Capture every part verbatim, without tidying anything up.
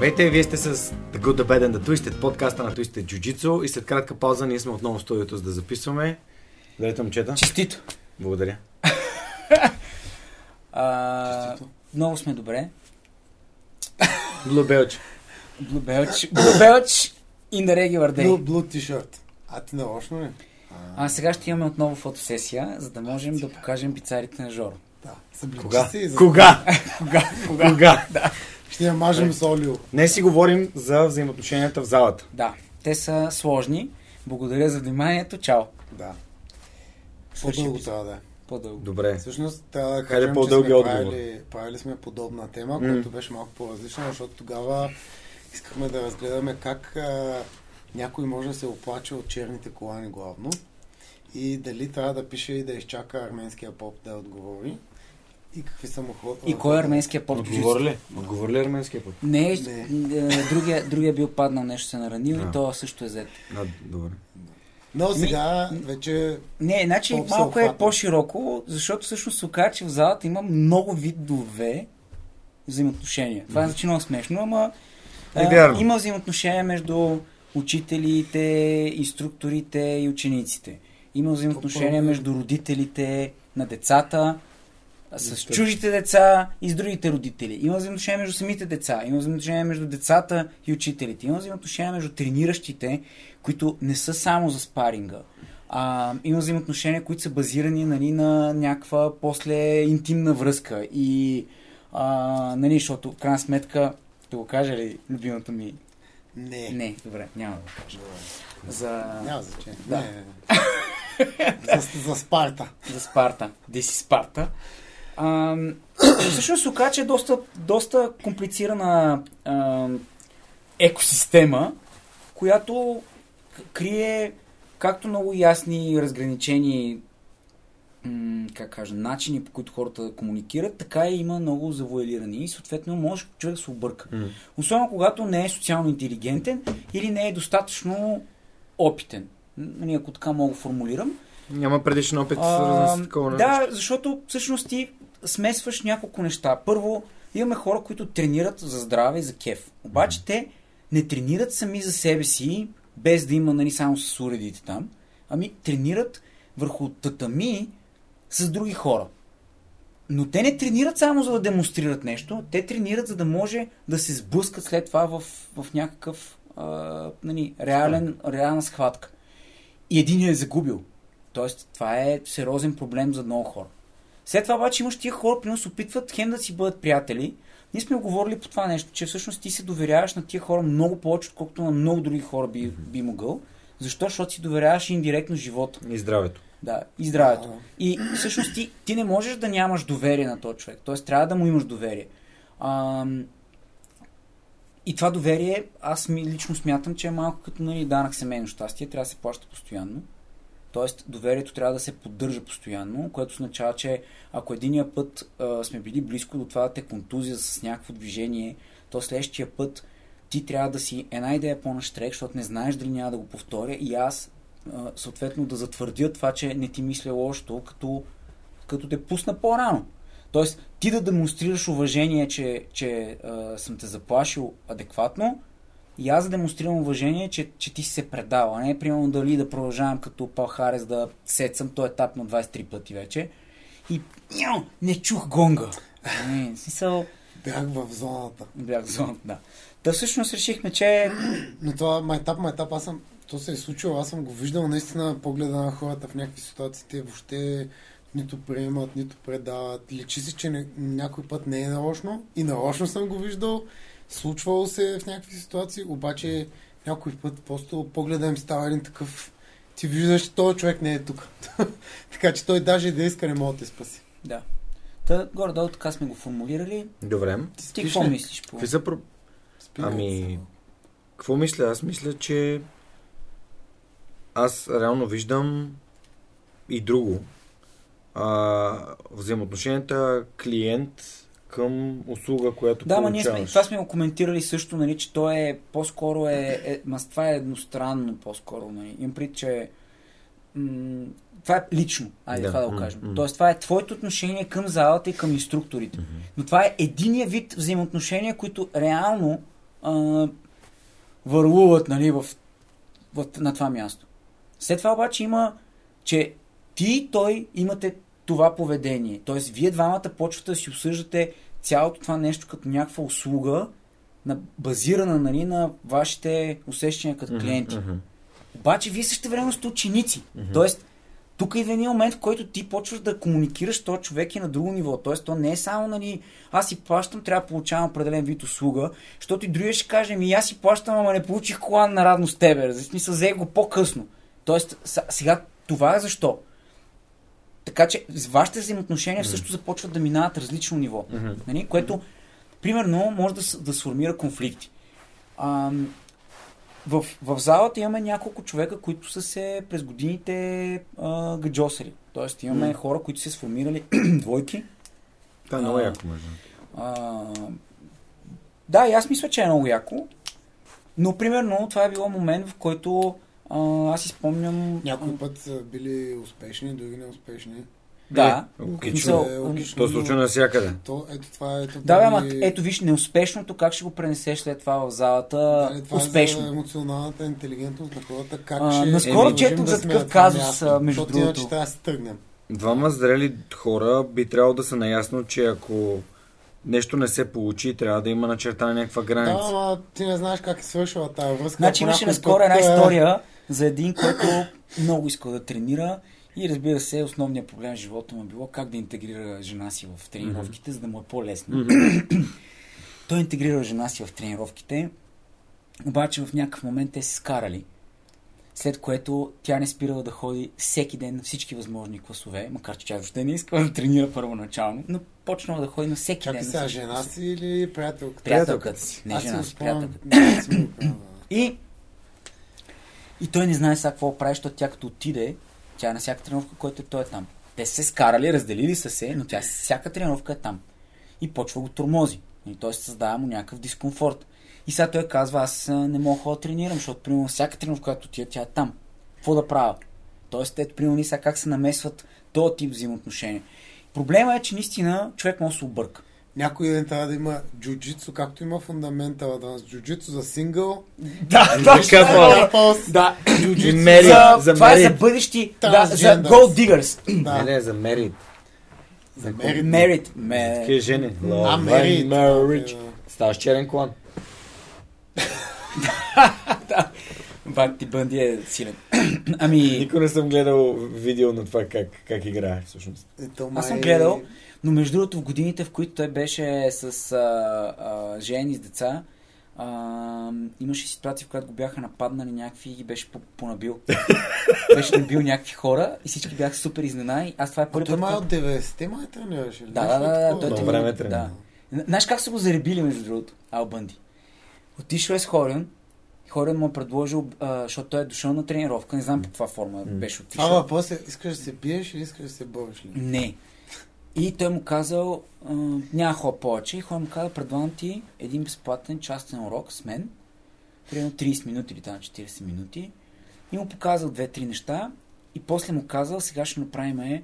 Здравейте, вие сте с The Good, The Bad, and The Twisted, подкаста на Twisted Jiu-Jitsu, и след кратка пауза ние сме отново в студиото, за да записваме. Здравейте, момчета. Честито. Благодаря. а, Честито. Много сме добре. Blue Belch. Blue Belch. Blue Belch in the regular day. Blue, blue t-shirt. А ти нарочно ли? А сега ще имаме отново фотосесия, за да можем да покажем пицарите на Жоро. Да. Кога? За... Кога? Кога? Кога? Кога? Да. Ще я мажем с олио. Днес си говорим за взаимоотношенията в залата. Да, те са сложни. Благодаря за вниманието. Чао. Да. По-дълго трябва да е. По-дълго. Добре. Всъщност, трябва да кажем, че сме правили, правили сме подобна тема, mm. която беше малко по-различна, защото тогава искахме да разгледаме как а, някой може да се оплаче от черните колани главно и дали трябва да пише и да изчака арменския поп да отговори. И какви са му хора? И кой е арменския поп? Отговори ли? Отговори ли арменския поп? Не, не. Другия, другия бил паднал, нещо се наранил, да. И то също е зет. Да, добре. Но сега ми, вече... Не, значи малко е по-широко, защото всъщност се оказа, че в залата има много видове взаимоотношения. Това е значи много смешно, ама а, има взаимоотношения между учителите, инструкторите и учениците. Има взаимоотношения между родителите на децата, с чужите деца и с другите родители. Има взаимоотношения между самите деца, има взаимоотношения между децата и учителите, има взаимоотношения между трениращите, които не са само за спаринга. А, има взаимоотношения, които са базирани, нали, на някаква после интимна връзка. И, а, нали, защото в крайна сметка, да го кажа ли любимото ми? Не. Не, добре, няма да го кажа. За... Няма значение. Да. за, за Спарта. За Спарта. Де си Спарта. А, всъщност се оказа, че е доста, доста комплицирана а, екосистема, която крие както много ясни разграничени м- как кажа, начини, по които хората комуникират, така и има много завуалирани и съответно може човек да се обърка. Mm. Особено когато не е социално интелигентен или не е достатъчно опитен. Ако така мога формулирам. Няма предишен опит с такова нещо. Да, защото всъщност ти смесваш няколко неща. Първо, имаме хора, които тренират за здраве и за кеф. Обаче те не тренират сами за себе си, без да има, нали, само с уредите там, ами тренират върху татами с други хора. Но те не тренират само за да демонстрират нещо, те тренират за да може да се сблъскат след това в, в някакъв а, нали, реален, реална схватка. И един я е загубил. Тоест, това е сериозен проблем за много хора. След това обаче имаш тия хора, примерно се опитват хем да си бъдат приятели. Ние сме говорили по това нещо, че всъщност ти се доверяваш на тия хора много повече, отколкото на много други хора би, би могъл. Защо? Защото си доверяваш индиректно живота. И здравето. Да, и здравето. А-а-а. И всъщност ти, ти не можеш да нямаш доверие на този човек. Тоест, трябва да му имаш доверие. А, и това доверие, аз ми лично смятам, че е малко като, нали, данък семейно щастие. Трябва да се плаща постоянно. Тоест, доверието трябва да се поддържа постоянно, което означава, че ако единия път а, сме били близко до това да те контузия с някакво движение, то следващия път ти трябва да си една идея по-наштрек, защото не знаеш дали няма да го повторя, и аз а, съответно да затвърдя това, че не ти мисля лошо, като, като те пусна по-рано. Тоест, ти да демонстрираш уважение, че, че а, съм те заплашил адекватно, и аз демонстрирам уважение, че, че ти си се предава. Не е примерно дали да продължавам като Пал Харес да сецам този етап на двайсет и три пъти вече. И няу, не чух гонга. Не, смисъл... Бях в зоната. Бях в зоната, да. Та всъщност решихме, че... Но това майтап, майтап, аз съм... То се е случило, аз съм го виждал наистина погледа на хората в някакви ситуации. Те въобще нито приемат, нито предават. Личи се, че не... някой път не е нарочно. И нарочно съм го виждал. Случвало се в някакви ситуации, обаче някой път просто погледа им става един такъв... Ти виждаш, че този човек не е тук. Така че той даже и да иска не мога да те спаси. Да. Та, горе-долу така сме го формулирали. Добре. Ти, ти какво мислиш? По... За... Ами, какво мисля? Аз мисля, че аз реално виждам и друго. А, взаимоотношенията клиент... към услуга, която да, получаваш. Да, но ние сме, това сме го коментирали също, нали, че то е по-скоро е... е ма, това е едностранно по-скоро. Нали. Имам пред, че м- това е лично, айде да. Това да го кажем. Mm-hmm. Тоест това е твоето отношение към залата и към инструкторите. Mm-hmm. Но това е единия вид взаимоотношения, които реално а, върлуват, нали, в, в, на това място. След това обаче има, че ти и той имате това поведение. Тоест, вие двамата почвате да си обсъждате цялото това нещо като някаква услуга, на, базирана, нали, на вашите усещания като клиенти. Mm-hmm. Обаче вие същевременно сте ученици. Mm-hmm. Тоест, тук идва един момент, в който ти почваш да комуникираш този човек и на друго ниво. Тоест, то не е само, нали, аз си плащам, трябва да получавам определен вид услуга, защото и другия ще каже, ми аз си плащам, ама не получих колан наравно с тебе. За смисъл, взе го по-късно. Тоест, сега това е защо. Така че вашите взаимоотношения mm-hmm. също започват да минават различно ниво. Mm-hmm. Нали? Което, примерно, може да, да сформира конфликти. А, в, в залата имаме няколко човека, които са се през годините а, гаджосали. Тоест имаме mm-hmm. хора, които са сформирали двойки. Да, много яко, може. А, да, и аз мисля, че е много яко. Но, примерно, това е било момент, в който А, аз си спомням... Някой път са били успешни, други неуспешни. Да. Е, логично. Е, логично. То случва навсякъде. То, ето това, ето, да, бе, ама ето виж, неуспешното, как ще го пренесеш след това в залата? Да, ли, това успешно. Е за емоционалната интелигентност на хората, как а, ще... Наскоро четох за такъв казус, между другото. Иначе трябва да се тръгнем. Двама зрели хора би трябвало да са наясно, че ако нещо не се получи, трябва да има начертана някаква граница. Да, ама ти не знаеш как е свършила тази връзка. Значи имаше наскоро една история за един, който много искал да тренира и, разбира се, основният проблем в живота му било как да интегрира жена си в тренировките, mm-hmm. за да му е по-лесно. Mm-hmm. Той интегрира жена си в тренировките, обаче в някакъв момент те се скарали, след което тя не спирала да ходи всеки ден на всички възможни класове, макар че тя въобще не искала да тренира първоначално, но почнала да ходи на всеки как ден. Как сега, жена си или приятелката? Приятелката си. Не, аз жена си, приятелката. И И той не знае сега какво прави, защото тя като отиде, тя е на всяка тренировка, който той е там. Те се скарали, разделили са се, но тя всяка тренировка е там. И почва го тормози. И той се създава му някакъв дискомфорт. И сега той казва, аз не мога да тренирам, защото примерно всяка тренировка, която отиде, тя е там. Какво да правя? Тоест, ето примерно сега как се намесват този тип взаимоотношения. Проблема е, че наистина човек може да се обърка. Някой ден трябва да има джиу-джитсу, както има фундаментал данс. Джиу-джитсу за сингъл. Да, да. Джиу-джитсу. Това е за бъдещи, за голд дигърс. Не, за мерит. За мерит. Такива жени. А, мерит. Ставаш черен клан. Да. Бак ти Бънди е силен. Ами... Никога не съм гледал видео на това как, как играе всъщност. Май... Аз съм гледал, но между другото в годините, в които той беше с а, а, жени с деца, а, имаше ситуация, в която го бяха нападнали някакви и ги беше понабил. Беше набил някакви хора и всички бяха супер изненадани. Аз това е първи път... Той май от деветдесетте май тренираше? Да, да, да. Той много време тренираше. Да. Знаеш как са го заребили между другото? Ал Бънди. Отишъл е с Хорен, Хорен му е предложил, а, защото той е дошъл на тренировка, не знам по каква форма беше отишъл. Ама, после искаш да се биеш или искаш да се бориш ли? Не. И той му казал, а, няма хора повече, и Хорен му казал, предлагам ти един безплатен частен урок с мен, примерно трийсет минути или там четирийсет минути, и му показал две-три неща, и после му казал, сега ще направим е...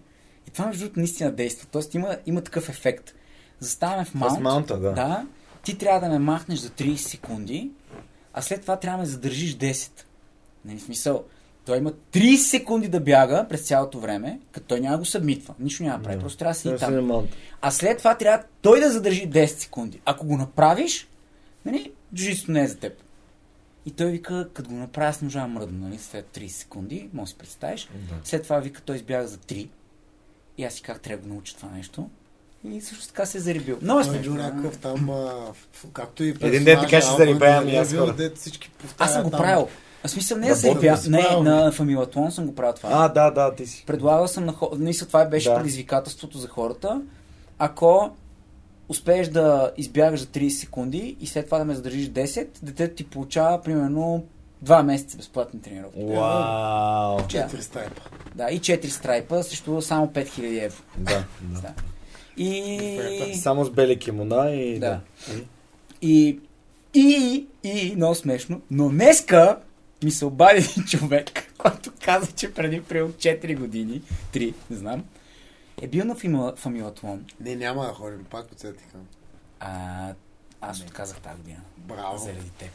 И това между другото наистина действа, т.е. Има, има такъв ефект. Заставаме в маунт, маунта, да. Да, ти трябва да ме махнеш за трийсет секунди, а след това трябва да ме задържиш десет. Нали, в смисъл, той има трийсет секунди да бяга през цялото време, като той няма го събмитва. Нищо няма да прави, просто трябва да седи там. А след това трябва той да задържи десет секунди. Ако го направиш, нали, джиу-джитсуто не е за теб. И той вика, като го направя, аз не можа мръдно, нали, след трийсет секунди, може да си представиш. Да. След това вика, той избяга за три. И аз си как трябва да науча това нещо. И също така се е заребил. Много смешно. Някакъв там, а, както и персонажа. Един ден така ще заребаем и аз хора. Аз съм го правил. В смисъл не да заребя. Не, на Familia Tuon съм го правил това. А, да, да, ти си. Предлагал съм на хората. Мисля, това беше да. Предизвикателството за хората. Ако успееш да избягаш за трийсет секунди и след това да ме задържиш десет, детето ти получава примерно два месеца безплатни тренировки. Вау! четири страйпа. Да, и четири страйпа срещу само пет хиляди евро. Да, да. И... Само с бели кимона и... Да. Да. И... И... И... Много смешно. Но днеска ми се обади човек, който каза, че преди прием четири години, три, не знам, е бил на Familia Tuon. Не, няма да ходим. Пак подсетиха. А... Аз отказах тази година. Браво. Заради теб.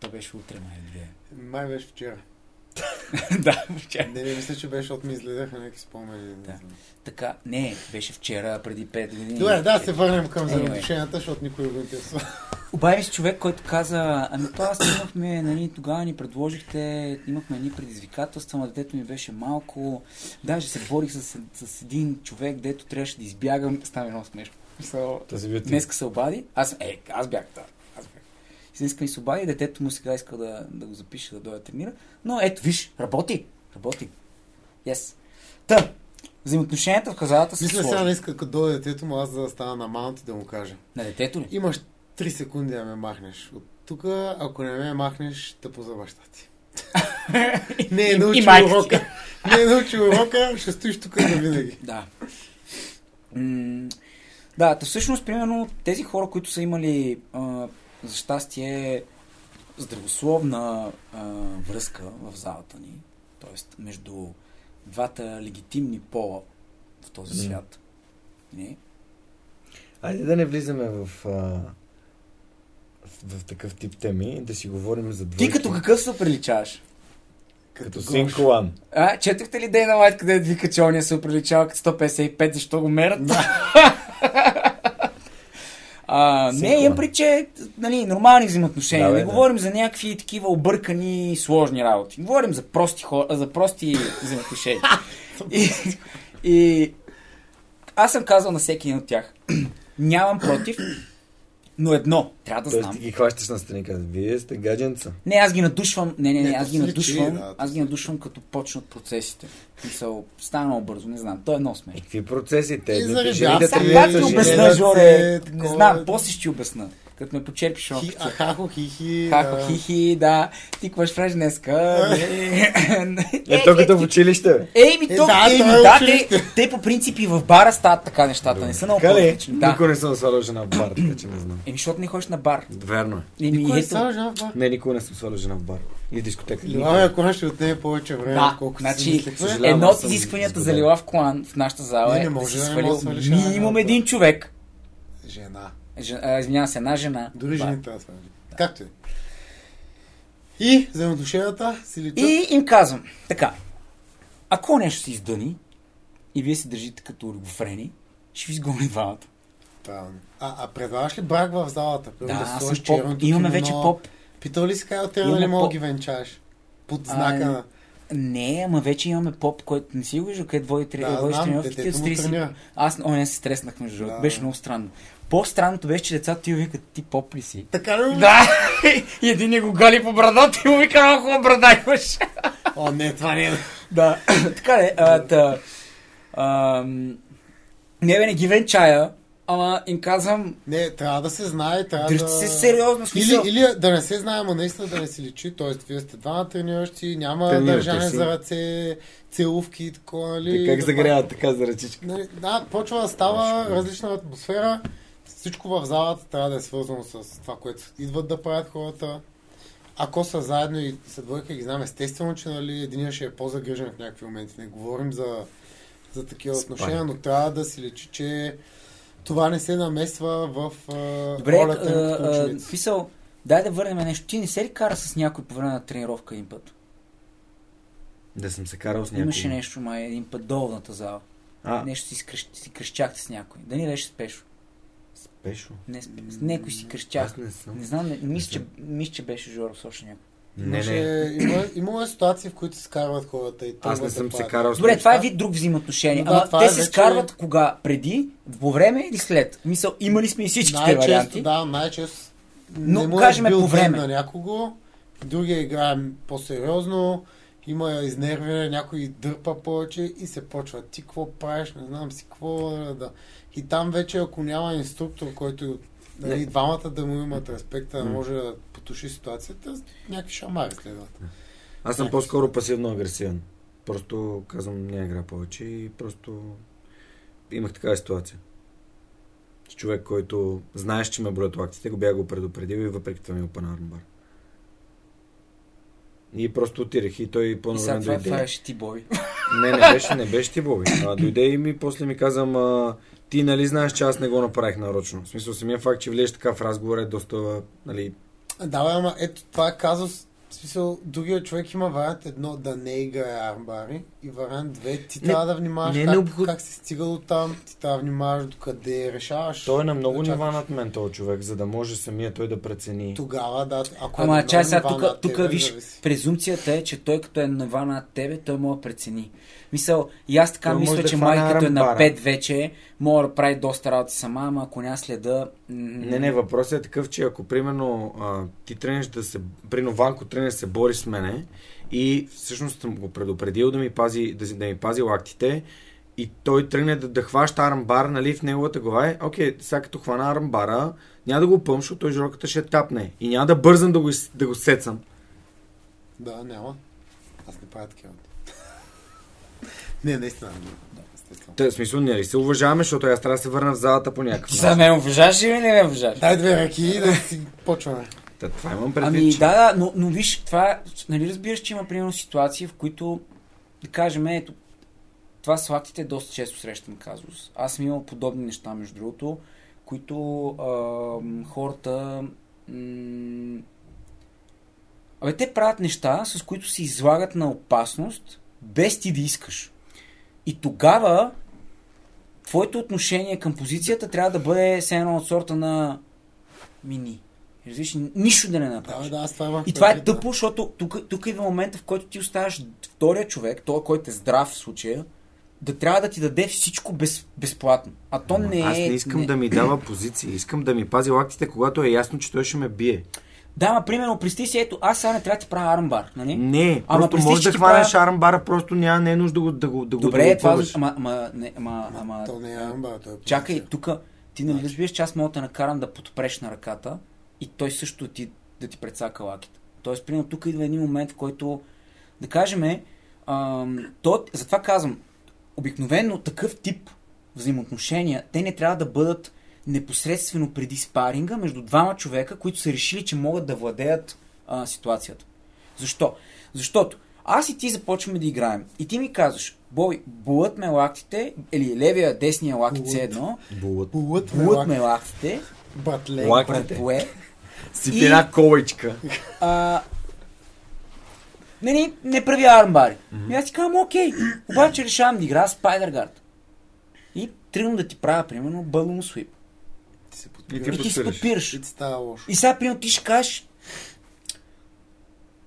То беше утре, май две. Май беше вчера. Да, вчера. Не, не мисля, че беше от ми изгледаха някакви спомени. Да. Така, не, беше вчера, преди пет години. Добре, да, се върнем към взаимоотношенията, защото никой го интересува. Обади се човек, който каза, ами това аз имахме, нали, тогава ни предложихте, имахме едни предизвикателства, но детето ми беше малко. Даже се борих с, с един човек, дето трябваше да избягам. Става много смешно. So, днеска се обади. Аз, е, аз бях тази. Иска ми се обади, детето му сега иска да, да го запише, да дойде да тренира. Но ето, виж, работи. Работи. Yes. Та, взаимоотношенията в казалата са сложни. Мисля, сега не иска, като дойде детето му, аз да стана на маунт и да му кажа. На детето ли? Имаш три секунди да ме махнеш. От тук, ако не ме махнеш, да позва баща ти. Не е научил урока. Не е научил урока, ще стоиш тук за винаги. Да. Да, всъщност, примерно, тези хора, които са имали... За щастие, здравословна а, връзка в залата ни, т.е. между двата легитимни пола в този mm. свят. Не? Айде да не влизаме в, а, в, в такъв тип теми, да си говорим за двойки. Ти като какъв се приличаш? Като Син Колан. А, четохте ли Дейна Лайт, къде вика, че ония се оприличава като сто петдесет и пет, защо го мерят? А, не, е при, че нали, нормални взаимоотношения. Да, не да. Говорим за някакви такива объркани, сложни работи. Говорим за прости хора, за прости взаимоотношения. и, и аз съм казал на всеки един от тях, нямам против, но едно, трябва да знам. Тоест ти ги хващаш на страни, казваш, вие сте гадженца. Не, аз ги надушвам, не, не, не, аз ги надушвам, аз ги надушвам като почнат процесите. Мисъл, стана много бързо, не знам, то е едно смешно. И какви процеси? Те не пиши да тренират. Как ти обясна, Жоре? Не знам, после ще ти обясна. Като ме почерпиш опица. Хахо хихи. Хахо хихи, да. Ти какво ще правиш днеска? Е, то като в училище. Ей, ми то, ей, ми да, те по принципи в бара стават така нещата. Не са много по-различни. Никой не съм свалял жена в бар, така че не знам. Еми, защото не ходиш на бар. Верно е. Никой не свалял жена в бар. Не, никой не съм свалял жена в бар. И дискотека. Лилава, ако не ще отнеме повече време, колко си. Едно от изискванията за Лилав Клан в нашата зала е да си свалил минимум един човек. Жена. Извинявам се, една жена. Дори жените аз съм. Да. Както е. И взаимоотношенията си личат. И им казвам, така, ако нещо се издъни и вие се държите като оргофрени, ще ви изгони двамата. А, а предлагаш ли брак в залата? Да, да аз съм поп. Имаме вече поп. Питал ли си Кайо, те нали мога ги венчаш? Под знака на... Не, ама вече имаме поп, който не си го виждал, където води тренировките. Да, аз о, не се стреснах между другото. Да. Беше много странно. По-странното беше, че децата ти викат, ти поп ли си? Така ли? Да! И един не го гали по брадата и му вика, много хубава брада имаш. О, не, това не е. Да, така ли. Не, бе, не ги венчая, ама им казвам... Не, трябва да се знае, трябва да... Дръжте се сериозно, смисъл. Или, или да не се знае, но наистина да не се личи, т.е. вие сте двама трениращи, няма държане за ръце, целувки и такова, нали... Как загряват така за ръчичка? Нали, да, почва да става различна атмосфера. Всичко в залата трябва да е свързано с това, което идват да правят хората. Ако са заедно и са двойка, ги знам естествено, че нали, единия ще е по-загрижен в някакви моменти. Не говорим за, за такива Спанк. Отношения, но трябва да си личи, че това не се намесва в uh, Добре, ролята uh, на ученици. Писал, дай да върнем нещо. Ти не се ли кара с някой по време на тренировка един път? Да съм се карал с някой. Имаше нещо, май, един път долната зала. А. Нещо си, скръщ, си кръщахте с някой. Да ни беше спешо. Спешо? Не, с, с някой си кръщах. Аз не съм. Не знам, не, мисля, че, мисля, че беше Жоро с още някой. Не, не. Има, имало ситуации, в които се скарват хората и това. Аз не съм се карал с. Добре, това е вид друг взаимоотношение. Да, ама те се вече... скарват кога? Преди, по време или след? Мисъл, имали сме и всичките най-често, варианти. Да, най-често. Но не кажем по време на някого. Другия играе по-сериозно. Има изнервяне, някой дърпа повече и се почва. Ти какво правиш, не знам си какво. Да. И там вече, ако няма инструктор, който нали, двамата да му имат респекта, не може да потуши ситуацията, някакви шамари следват. Аз съм някакви... по-скоро пасивно-агресивен. Просто казвам, не игра повече и просто имах такава ситуация. С човек, който знаеш, че ме броят лактите, го бях го предупредил и въпреки това ми го пана армбар. И просто отирах и той по-навременно дойде. И сега това ти Боби. Не, не беше, не беше ти Боби. А, дойде и ми, после ми казам, а, Ти нали знаеш, че аз не го направих нарочно. В смисъл, самия факт, че влезеш така в разговора е доста, нали... Да, бе, ама ето това е казус. В смисъл, другия човек има вариант едно, да не играе армбари, и вариант две, ти не, трябва да внимаваш как, необход... как си стигал от там, ти трябва да внимаваш докъде решаваш. Той е на много да нива над мен, този човек, за да може самия той да прецени. Тогава, да. Ако ама, е чай сега, тук, тук, тебе, тук виж, презумцията е, че той като е на нива над тебе, той може да прецени. Мисъл, и аз така той мисля, да че май като е на пет вече, може да прави доста работа сама, ама ако няма следа... Не, не, въпросът е такъв, че ако примерно а, ти тренеш да се... Прино Ванко тренеш да се бори с мене и всъщност съм го предупредил да ми пази, да, да ми пази лактите и той тръгне да, да хваща армбар, нали, в неговата глава е, окей, сега като хвана армбара, няма да го пъм, защото той жорката ще тапне и няма да бързам да го, да го сецам. Да, няма. Аз не правя такива. Не, наистина. Да, в смисъл, не ли се уважаваме, защото аз трябва да се върна в залата по някакъв начин. За мен уважаш или не ме уважаш? Дай две ръки да си почваме. Та, това имам предвид. Ами че... да, да, но, но виж, това, нали разбираш, че има примерно ситуации, в които, да кажем, ето, това с лактите е доста често срещан казус. Аз съм имал подобни неща, между другото, които а, хората... М... Абе, те правят неща, с които се излагат на опасност, без ти да искаш. И тогава твоето отношение към позицията трябва да бъде с едно от сорта на мини. Разбираш, нищо да не направиш. Да, да, това и това е тъпо, защото тук, тук идва момента, в който ти оставаш втория човек, той, който е здрав в случая, да трябва да ти даде всичко без, безплатно. А то не е... Аз не искам не... да ми дава позиция, искам да ми пази лактите, когато е ясно, че той ще ме бие. Да, ма, примерно, присти си, ето, аз сега не трябва да ти правя армбар, нали? Не, ама, просто присти, можеш да хванеш правя... армбара, просто няма, не е нужда да го да го да добре, го е това, ама, ама, не, ама, ама... То не е армбар, то е... Чакай, тук, ти нали разбираш, че аз мога да накарам да подпреш на ръката и той също ти, да ти прецака лаките. Тоест, примерно, тук идва един момент, в който, да кажем, ам, то, затова казвам, обикновено такъв тип взаимоотношения, те не трябва да бъдат непосредствено преди спаринга между двама човека, които са решили, че могат да владеят а, ситуацията. Защо? Защото аз и ти започваме да играем и ти ми казваш, бой, булът ме лактите, или левия, десния лактиц е едно, булът, булът, булът ме лактите, братле, братле, сипи една колечка. А, не, не, не прави армбари. Mm-hmm. И аз ти казвам, окей, обаче решавам да игра Спайдергард. И тръгвам да ти правя, примерно, балун свип. И ти, и ти се подпираш. И, и сега, примерно, ти ще кажеш...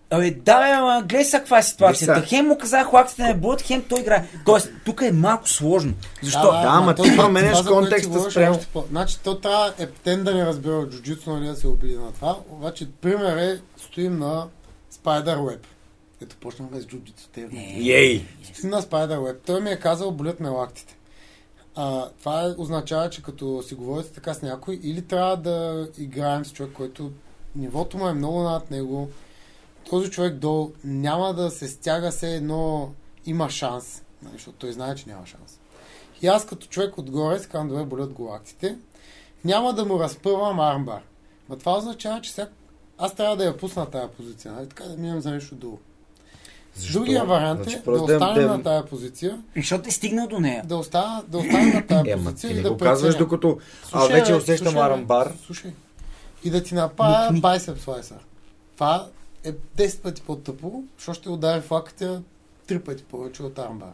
Абе, да, бе, ама, гледай сега каква е ситуацията. Хем му казах, лактите не бъдат, хем той играе. Тоест, тук е малко сложно. Защо? Да, ама да, да, ти променеш контекста спрямо. Значи, то трябва ептен да не разбира джуджицу, нали да се обиди на това. Обаче, пример е, стоим на Spider Web. Ето, почнахме с джуджицу. Ей! Стоим на Spider Web. Той ми е казал, болят ме лактите. А, това означава, че като си говорите така с някой, или трябва да играем с човек, който нивото му е много над него, този човек долу няма да се стяга се едно има шанс, защото той знае, че няма шанс. И аз като човек отгоре, си казвам, добре, болят го лактите, няма да му разпървам армбар. Но това означава, че сега аз трябва да я пусна тази позиция, нали? Така да минем за нещо долу. Защо? Другия вариант е да остане на тая позиция. Защото е стигнал до нея. Да остане да на тая позиция. Е, и да го казваш докато слушай, а, вече усещам арамбар. Слушай. И да ти напая байсепс лайса. Това е десет пъти по-тъпо, защото ще удари флаката три пъти повече от арамбар.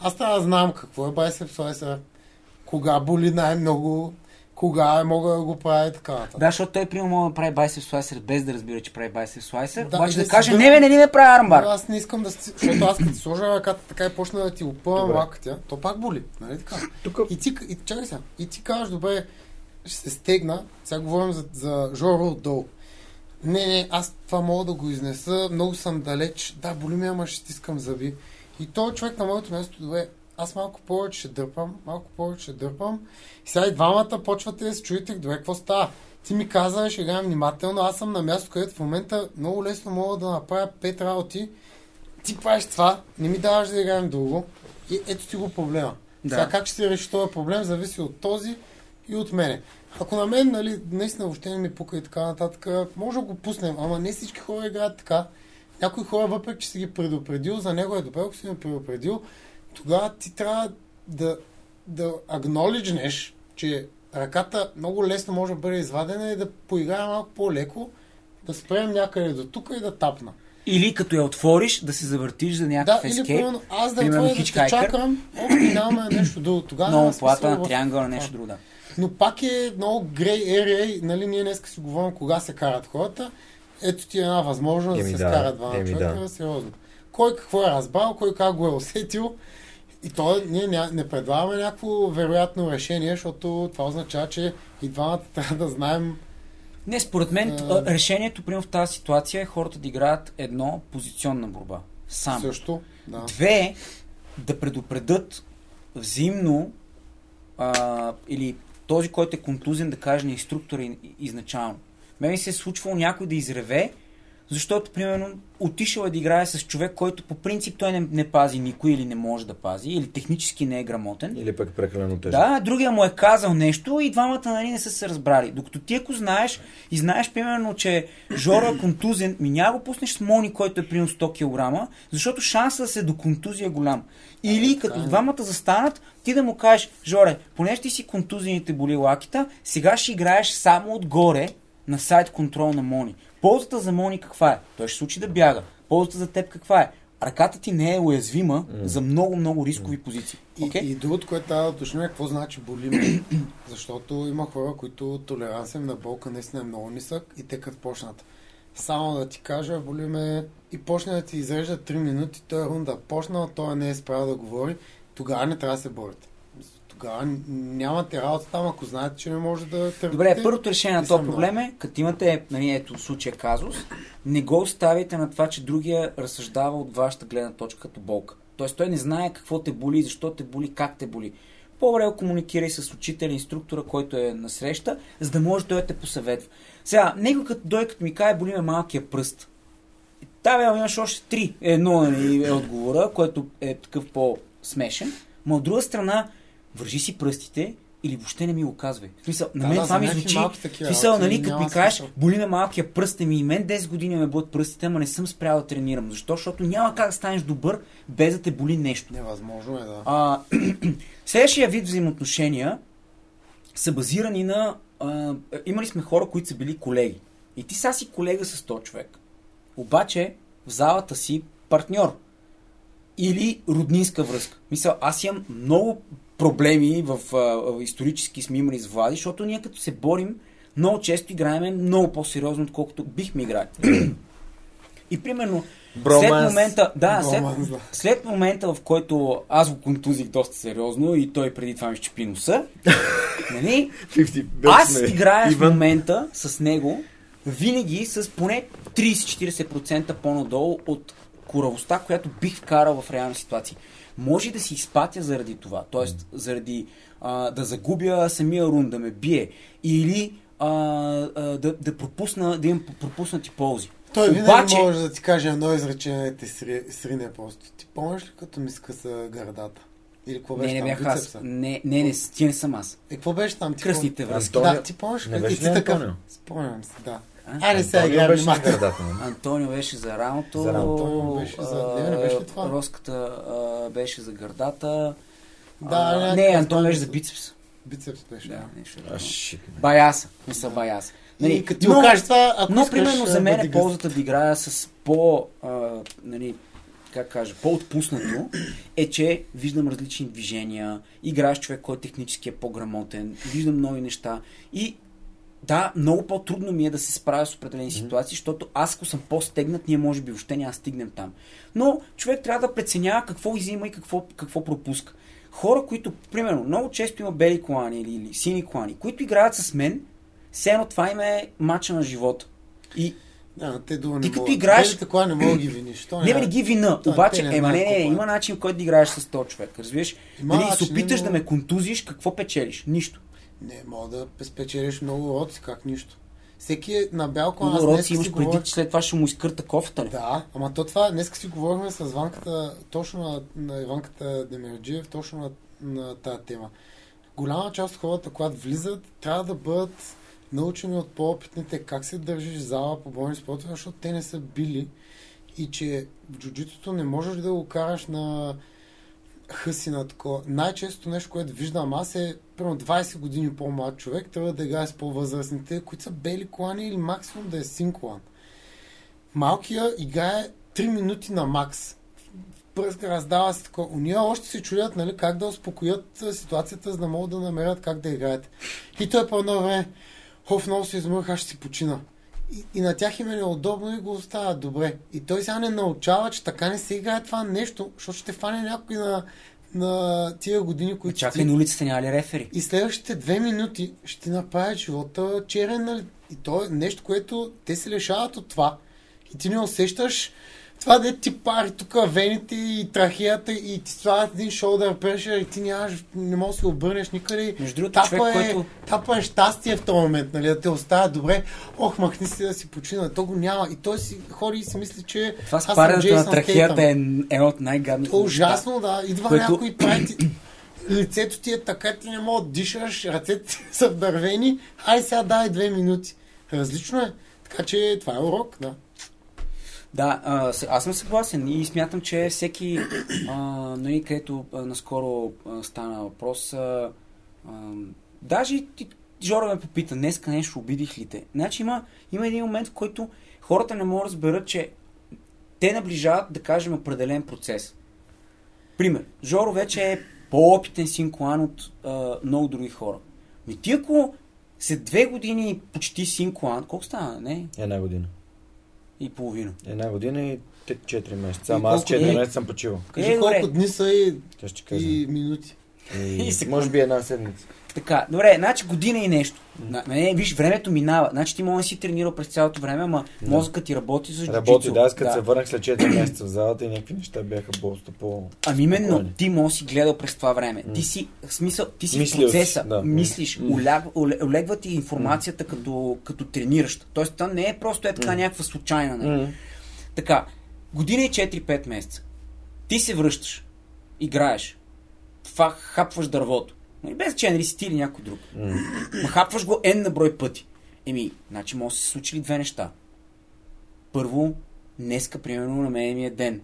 Аз трябва да знам какво е байсепс лайса, кога боли най-много, кога мога да го прави така. Да, защото той приема мога да прави байсепс слайсер без да разбира, че прави байсепс слайсер. Да, обаче да каже, да... не бе, не не ме прави армбар. Но аз не искам да... Защото аз като сложа ръката така и почна да ти опъвам лактя, то пак боли. Нали така? Тук... И ти, и, чакай сега, и ти кажеш, добре, ще се стегна, сега говорим за, за Жоро отдолу. Не, не, аз това мога да го изнеса, много съм далеч, да, боли ми, ама ще стискам зъби. И този човек на моето място, добре, аз малко повече ще дърпам, малко повече ще дърпам. И сега и двамата почвате да се чуете, добре, какво става? Ти ми каза, ще гледам внимателно, аз съм на място, където в момента много лесно мога да направя пет работи. Ти правиш това, не ми даваш да играем друго. И ето ти го проблема. Да. Сега как ще се реши този проблем, зависи от този и от мене. Ако на мен, нали, наистина въобще не ми пука и така нататък, може да го пуснем, ама не всички хора играят така. Някои хора, въпреки че си ги предупредил, за него е добре, ако си ме предупредил, тогава ти трябва да да агнолиджнеш, че ръката много лесно може да бъде извадена и да поиграе малко по-леко, да спрем някъде до тук и да тапна. Или като я отвориш, да се завъртиш за някакъв да, ескейп. Да, или примерно аз да отворя, да те чакам, минаваме нещо друго. Тогава много плата на триангъл, нещо друго, да. Но пак е много грей area, нали, ние днеска си говорим кога се карат хората. Ето ти е една възможност да се скарат двама човека, да. Сериозно. Кой какво е разбрал, кой как го е усетил. И то ние не, не предлагаме някакво вероятно решение, защото това означава, че и двамата трябва да знаем. Не, според мен а... решението примерно в тази ситуация е хората да играят едно позиционна борба. Само. Също, да. Две, да предупредят взаимно а, или този, който е контузен, да каже на инструктора изначално. Мен се е случвало някой да изреве, защото, примерно, отишъл е да играе с човек, който по принцип той не, не пази никой или не може да пази, или технически не е грамотен. Или пък прекалено тежък. Да, другия му е казал нещо и двамата, нали, не са се разбрали. Докато ти ако знаеш и знаеш, примерно, че Жоро е контузен, ми няма го пуснеш с Мони, който е примерно сто килограма, защото шанса да се доконтузия е голям. Или като двамата застанат, ти да му кажеш: Жоре, понеже ти си контузените боли лакита, сега ще играеш само отгоре на сайт контрол на Мони. Ползата за Мони каква е? Той ще се учи да бяга. Ползата за теб каква е? Ръката ти не е уязвима mm. за много-много рискови mm. позиции. Okay? И, и другото, което трябва да уточним, е какво значи боли ме. Защото има хора, които толерансът на болка наистина е много нисък и те като почнат. Само да ти кажа, боли ме, и почне да ти изрежда три минути, той е рунда почнал, той не е справил да говори, тогава не трябва да се борите. Тогава нямате работа там, ако знаете, че не може да търпите. Добре, първото решение на този проблем е, като имате, нали, ето случая казус, не го оставите на това, че другия разсъждава от вашата гледна точка като болка. Тоест той не знае какво те боли, защо те боли, как те боли. По-добре комуникирай с учителя, инструктора, който е на среща, за да може да те посъветва. Сега, него като дой като ми кае, боли ме малкия пръст. Там имаш още три. Едно, нали, е отговора, който е такъв по-смешен. Но от друга страна, вържи си пръстите или въобще не ми го казвай. В смисъл, на мен да, това ми звучи. В смисъл, нали, като ми кажеш, боли ме малкия пръст, ми и мен десет години ме бъдат пръстите, ама не съм спрял да тренирам. Защо? Защото няма как да станеш добър, без да те боли нещо. Невъзможно е, да. А, следващия вид взаимоотношения са базирани на... А, имали сме хора, които са били колеги. И ти са си колега с този човек. Обаче в залата си партньор. Или роднинска връзка. Мисля, аз имам много проблеми в а, исторически сме имали с Влади, защото ние като се борим, много често играем много по-сериозно, отколкото бихме играли. И примерно, след момента, да, след, след момента, в който аз го контузих доста сериозно и той преди това ми щепи носа, нали, аз играя в момента с него винаги с поне трийсет до четирийсет процента по-надолу от коравостта, която бих вкарал в реална ситуация. Може да си изпатя заради това, т.е. заради а, да загубя самия рун, да ме бие или а, а, да, да пропусна, да имам пропуснати ползи. Той винаги обаче... може да ти каже едно изречение, те сри, срине просто. Ти помниш ли като ми скъса гърдата? Или какво беше не, там? Не, бях аз. Не, не, не, ти не съм аз. Е, какво беше там? Ти кръстните връзки. Да, ти помниш? Не беше ли Антонио? Спомням се, да. А, а не сега играме мата. Антонио беше за рамото, за рамото. Беше за... Не, не беше ли това? Роската а, беше за гърдата. Да, а, не, не Антонио беше за бицепс. Бицепс беше. Да, нещо. А, шит, баяса. Не са баяса. Нали, и, като но, кажеш, това, ако но искаш, примерно за мен е ползата да играя с по... А, нали, как кажа, по-отпуснато е, че виждам различни движения, играеш човек, който технически е по-грамотен, виждам нови неща и да, много по-трудно ми е да се справя с определени mm-hmm. ситуации, защото аз, ако съм по-стегнат, ние може би въобще няма стигнем там. Но човек трябва да преценява какво изима и какво, какво пропуска. Хора, които, примерно, много често има бели колани или, или сини колани, които играят с мен, все едно това им е мача на живота. И да, те дума не могат. Играеш... Белите колани не мога ги виниш. Не, не, не ги вина. Той, обаче, не, е, не, не, има начин, в който да играеш с този човек. Разбираш? Дали се опиташ да ме контузиш, какво печелиш? Нищо. Не, мога да спечелиш много уроци, как нищо. Всеки е на бял колан. Много уроци имаш говорих... преди, че след това ще му изкърта кофта. Да, ама то това, днеска си говорихме с Ванката, точно на, на Иванката Демерджиев, точно на, на тази тема. Голяма част от хората, когато влизат, трябва да бъдат научени от по-опитните как се държиш в зала по бойни спортове, защото те не са били и че в джуджитото не можеш да го караш на хъсина такова. Най-често нещо, което виждам аз е примерно двайсет години по-млад човек, трябва да играе с по-възрастните, които са бели колани или максимум да е син колан. Малкия играе три минути на макс. Раздава се такова. Уния още се чудят, нали, как да успокоят ситуацията, за да могат да намерят как да играят. И той по едно време, хоф, много се измърх, аз ще си почина. И, и на тях им е неудобно и го оставят добре. И той сега не научава, че така не се играе това нещо, защото ще фане някой на, на тия години, които... Чакай ти... на улицата, няма ли рефери? И следващите две минути ще направят живота черен, нали? И то е нещо, което те се лишават от това. И ти не усещаш това, де ти пари тук вените и трахеята и ти стават един shoulder pressure и ти нямаш, не можеш да се обърнеш никъде. Между другото, тапа, човек, е, който... тапа е щастие в този момент, нали, да те оставя добре. Ох, махни си да си почина, то го няма. И той си ходи и си мисли, че... Това спарянето на трахеята е едно от най-гадните. То е ужасно, да. Идва което... някой и прави ти... Лицето ти е така, ти не можеш да дишаш, ръцете ти са вдървени. Ай сега дай две минути. Различно е. Така че това е урок, да. Да, аз съм съгласен и смятам, че всеки, а, нали, където а, наскоро а, стана въпрос, а, а, даже Жора ме попита, днеска нещо обидих ли те? Значи има, има един момент, в който хората не могат да разберат, че те наближават, да кажем, определен процес. Пример, Жоро вече е по-опитен син колан от а, много други хора. Но ти ако след две години почти син колан, колко стана, не? Една година. И половина. Една година и четири месеца. Ама аз четири месеца съм почивал. Кажи е, колко дни са и, и минути. И, и може би една седмица. Така, добре, значи година и нещо. Mm-hmm. Виж, времето минава. Значи ти може да си тренирал през цялото време, ама yeah. мозъкът ти работи за джиу-джитсу. Работи, да, аз като да. се върнах след четири месеца в залата и някакви неща бяха просто по... Ами именно, ти може да си гледал през това време. Mm. Ти си, в смисъл, ти си Мислил, в процеса, да. мислиш, mm. уляг, улегва ти информацията mm. като, като трениращ. Тоест, това не е просто е така mm. някаква случайна. Не. Mm. Така, година и четири-пет месеца. Ти се връщаш, играеш, това хапваш дървото. Без че нали си ти или някой друг. Mm. Хапваш го N на брой пъти. Еми, значи може да се случили две неща. Първо, днеска, примерно, на мен ми е ден.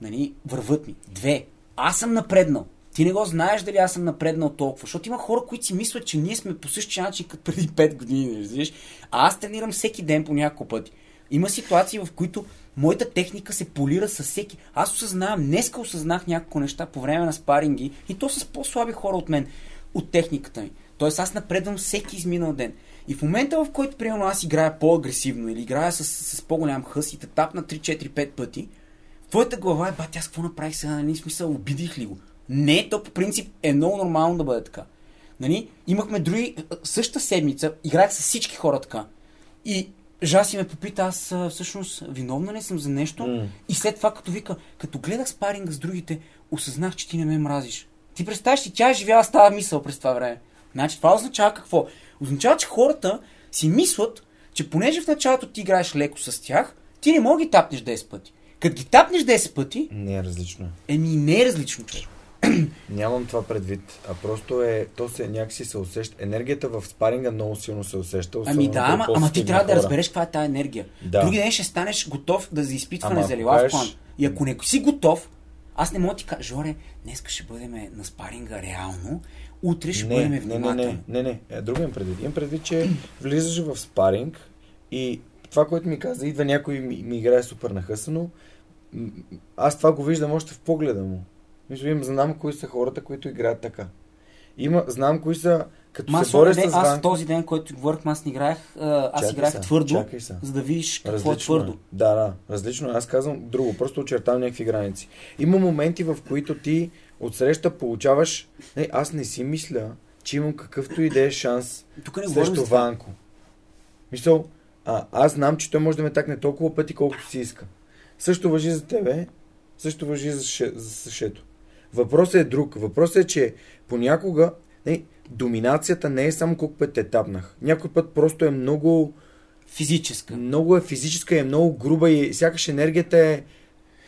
Нали, върват ми. Две. Аз съм напреднал. Ти не го знаеш дали аз съм напреднал толкова. Защото има хора, които си мислят, че ние сме по същия начин като преди пет години. Знаеш? А аз тренирам всеки ден по няколко пъти. Има ситуации, в които моята техника се полира със всеки. Аз осъзнавам, днеска осъзнах няколко неща по време на спаринги и то с по-слаби хора от мен, от техниката ми. Тоест аз напредвам всеки изминал ден. И в момента, в който примерно аз играя по-агресивно или играя с, с по-голям хъс и те тапна три, четири, пет пъти, в твоята глава е, бат, аз какво направих сега, нали, смисъл, обидих ли го? Не, то по принцип е много нормално да бъде така. Нали? Имахме други, същата седмица, играех с всички хора така. И Жаси ме попита, аз всъщност виновна ли съм за нещо? Mm. И след това, като вика, като гледах спаринга с другите, осъзнах, че ти не ме мразиш. Ти представяш, че тя е живяла с тази мисъл през това време. Значи това означава какво? Означава, че хората си мислят, че понеже в началото ти играеш леко с тях, ти не мога ги тапнеш десет пъти. Като ги тапнеш десет пъти... Не е различно. Еми не е различно, човек. Нямам това предвид, а просто е, то се някакси се усеща. Енергията в спаринга много силно се усеща. Ами да, ама, ама ти трябва хора. да разбереш каква е тази енергия. Да. Други ден ще станеш готов да за изпитване за лила в план. И ако не си готов, аз не мога ти кажа, Жоре, днеска ще бъдем на спаринга реално, утре ще не, бъдем внимателни. Не, не, не, не, друго имам предвид. Имам предвид, че влизаш в спаринг и това, което ми каза, идва някой ми, ми играе супер нахъсано, аз това го виждам още в погледа му. Мисля, знам кои са хората, които играят така. Има, знам кои са, като Ма, се боря с Аз в този ден, който говорих, аз не играех, аз чакай играех са, твърдо, за да видиш какво е твърдо. Да, да, различно. Аз казвам друго, просто очертавам някакви граници. Има моменти, в които ти отсреща получаваш, не, аз не си мисля, че имам какъвто и да е шанс срещу Ванко. Мисля, а, аз знам, че той може да ме такне толкова пъти, колкото си иска. Също важи за тебе, също важи за, ше, за Сашето. Въпросът е друг. Въпросът е, че понякога не, доминацията не е само колко път те тапнах. Някой път просто е много... Физическа. Много е физическа и е много груба и сякаш енергията е...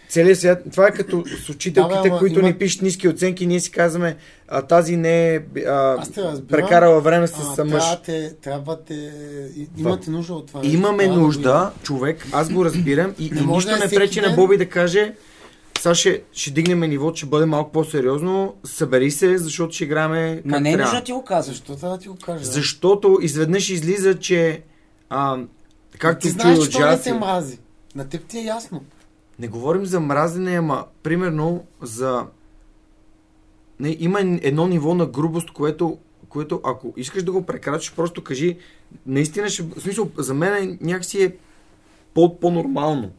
Целия свят. Това е като с учителките, да, бе, които има... ни пишат ниски оценки, ние си казваме, а тази не е а, прекарала време с а, мъж. Трябвате, трябвате, имате нужда от това. Имаме това нужда, да, човек, аз го разбирам и, и нищо да не пречи на Боби да каже... сега ще, ще дигнем ниво, ще бъде малко по-сериозно. Събери се, защото ще играме. Ма не е нужно да ти го казваш. Защото да ти го кажа. Защото изведнъж излиза, че а, както ти знаеш, че той не се мрази. На теб ти е ясно. Не говорим за мразене, ама примерно за... Не, има едно ниво на грубост, което, което ако искаш да го прекрачиш, просто кажи, наистина ще... В смисъл, за мен някакси е по-нормално.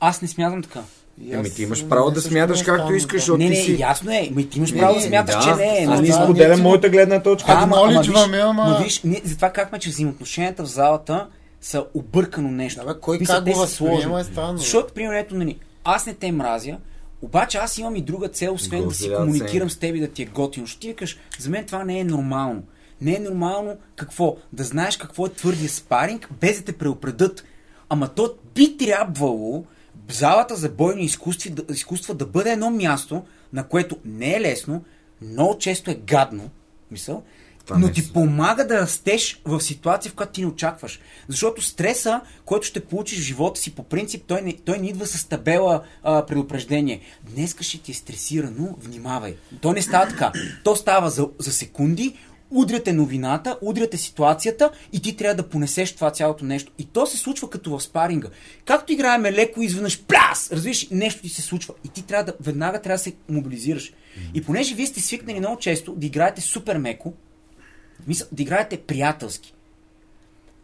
Аз не смятам така. Еми ти имаш право да смяташ както искаш, от ти не, си... Не, не, ясно е. Ами ти имаш право да смяташ, да, че не е. Аз не споделям моята гледна точка. А, ама, ама, ама, ама... Но виж, не, затова как ме, че взаимоотношенията в залата са объркано нещо. Да, бе, кой как го възприема е странно. Защото, примерно, нали, аз не те мразя, обаче аз имам и друга цел, освен да си комуникирам с теб и да ти е готино. Ще ти викаш, за мен това не е нормално. Не е нормално какво? Да знаеш какво е твърдия спаринг, без да те преопредат. Ама то би трябвало залата за бойни изкуства, изкуства да бъде едно място, на което не е лесно, много често е гадно, мисъл, това но ти помага да растеш в ситуация, в която ти не очакваш. Защото стреса, който ще получиш в живота си, по принцип, той не, той не идва с табела а, предупреждение. Днеска ще ти е стресирано, внимавай. То не става така. То става за, за секунди, удряте новината, удряте ситуацията и ти трябва да понесеш това цялото нещо. И то се случва като в спаринга. Както играем леко, изведнъж пляс, разбираш, нещо ти се случва. И ти трябва да, веднага трябва да се мобилизираш. И понеже вие сте свикнали много често да играете супер меко, мисля, да играете приятелски.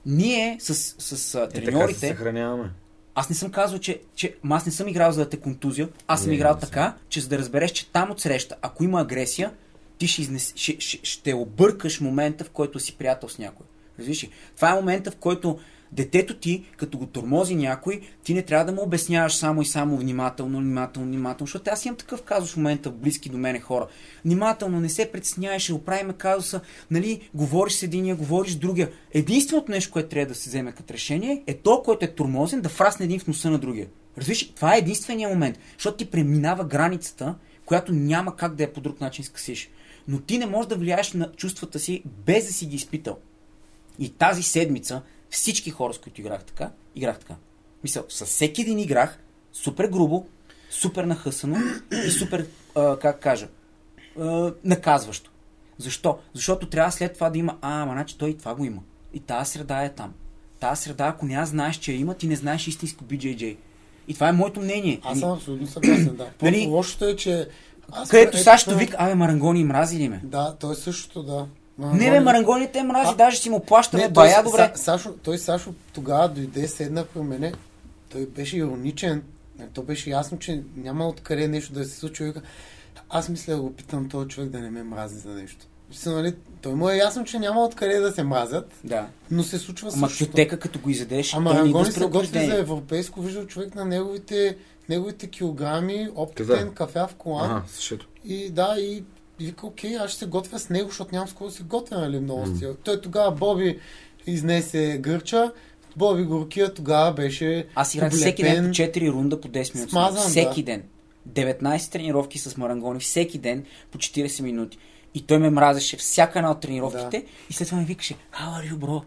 Ние с, с, с е, треньорите... Така се съхраняваме. Аз не съм казал, че, че... Аз не съм играл за да те контузия. Аз съм не, играл не съм. Така, че за да разбереш, че там отсреща, ако има агресия, ти ще, изнес, ще, ще, ще объркаш момента, в който си приятел с някой. Разбираш? Това е момента, в който детето ти, като го тормози някой, ти не трябва да му обясняваш само и само внимателно, внимателно, внимателно, защото аз имам такъв казус в момента, близки до мене хора. Внимателно, не се притеснявай, ще оправим казуса, нали, говориш с единия, говориш с другия. Единственото нещо, което трябва да се вземе като решение, е то, който е тормозен, да фрасне един в носа на другия. Разбираш? Това е единственият момент, защото ти преминава границата, която няма как да я по друг начин скъсиш. Но ти не можеш да влияеш на чувствата си, без да си ги изпитал. И тази седмица всички хора, с които играх така, играх така. Мисля, със всеки един играх супер грубо, супер нахъсано и супер, а, как кажа, а, наказващо. Защо? Защото трябва след това да има, а, ама, значи той и това го има. И тази среда е там. Тази среда, ако не знаеш, че я има, ти не знаеш истинско би джей джей. И това е моето мнение. Аз съм абсолютно съгласен, да. По-лошото е, че... Аз където Сашто това... вика, абе, Марангони мрази ли ме? Да, той същото, да. Марангони... Не бе, Марангони те мрази, а... даже си му плащаме бая добре. Са, Сашо, той Сашо тогава дойде, седна при мене, той беше ироничен, то беше ясно, че няма откъде нещо да се случи. Вика, аз мисля да го питам този човек да не ме мрази за нещо. Мисля, нали, той му е ясно, че няма откъде да се мразят, да. Но се случва същото. Ама чутека, като го изедеш, а Марангони се готви за европейско, виждал човек на неговите... неговите килограми, оптен, да. Кафя в колан. Ага, същото. И да, и, и вика, окей, аз ще се готвя с него, защото нямам с кого да се готвя, нали, много mm. стил. Той тогава Боби изнесе гърча, Боби горкия тогава беше аз играх всеки ден по четири рунда по десет минути. Смазан, всеки да. Ден. деветнайсет тренировки с Марангони, всеки ден по четирийсет минути. И той ме мразеше всяка една от тренировките да. И след това ми викаше, how are you, bro?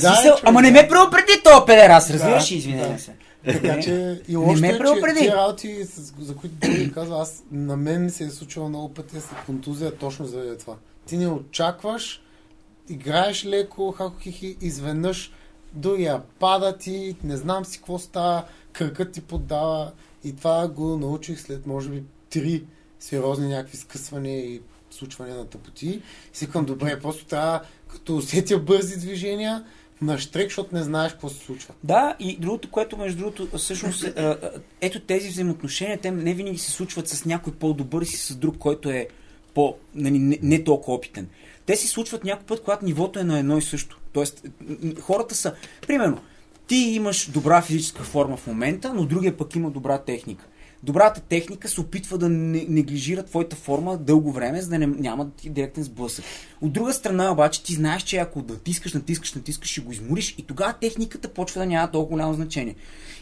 Да, ама не ме преопреди тоя педер, аз разбираш да, и извинявам да. Се. Така че и още е, че тия работи, за които ти казва, аз на мен се е случило много пъти с контузия точно заради това. Ти не очакваш, играеш леко, хакохихи, изведнъж другия пада ти, не знам си какво става, кръкът ти поддава и това го научих след може би три сериозни някакви скъсвания и случване на тъпоти. Сикам, добре, просто трябва като усетя бързи движения на штрек, защото не знаеш какво се случва. Да, и другото, което между другото, всъщност, е, ето тези взаимоотношения, те не винаги се случват с някой по-добър си с друг, който е по, нали, не, не толкова опитен. Те се случват някой път, когато нивото е на едно и също. Тоест, хората са, примерно, ти имаш добра физическа форма в момента, но другия пък има добра техника. Добрата техника се опитва да неглижира твоята форма дълго време, за да не, няма директен сблъсък. От друга страна обаче ти знаеш, че ако натискаш, натискаш, натискаш, ще го измориш и тогава техниката почва да няма толкова голямо значение.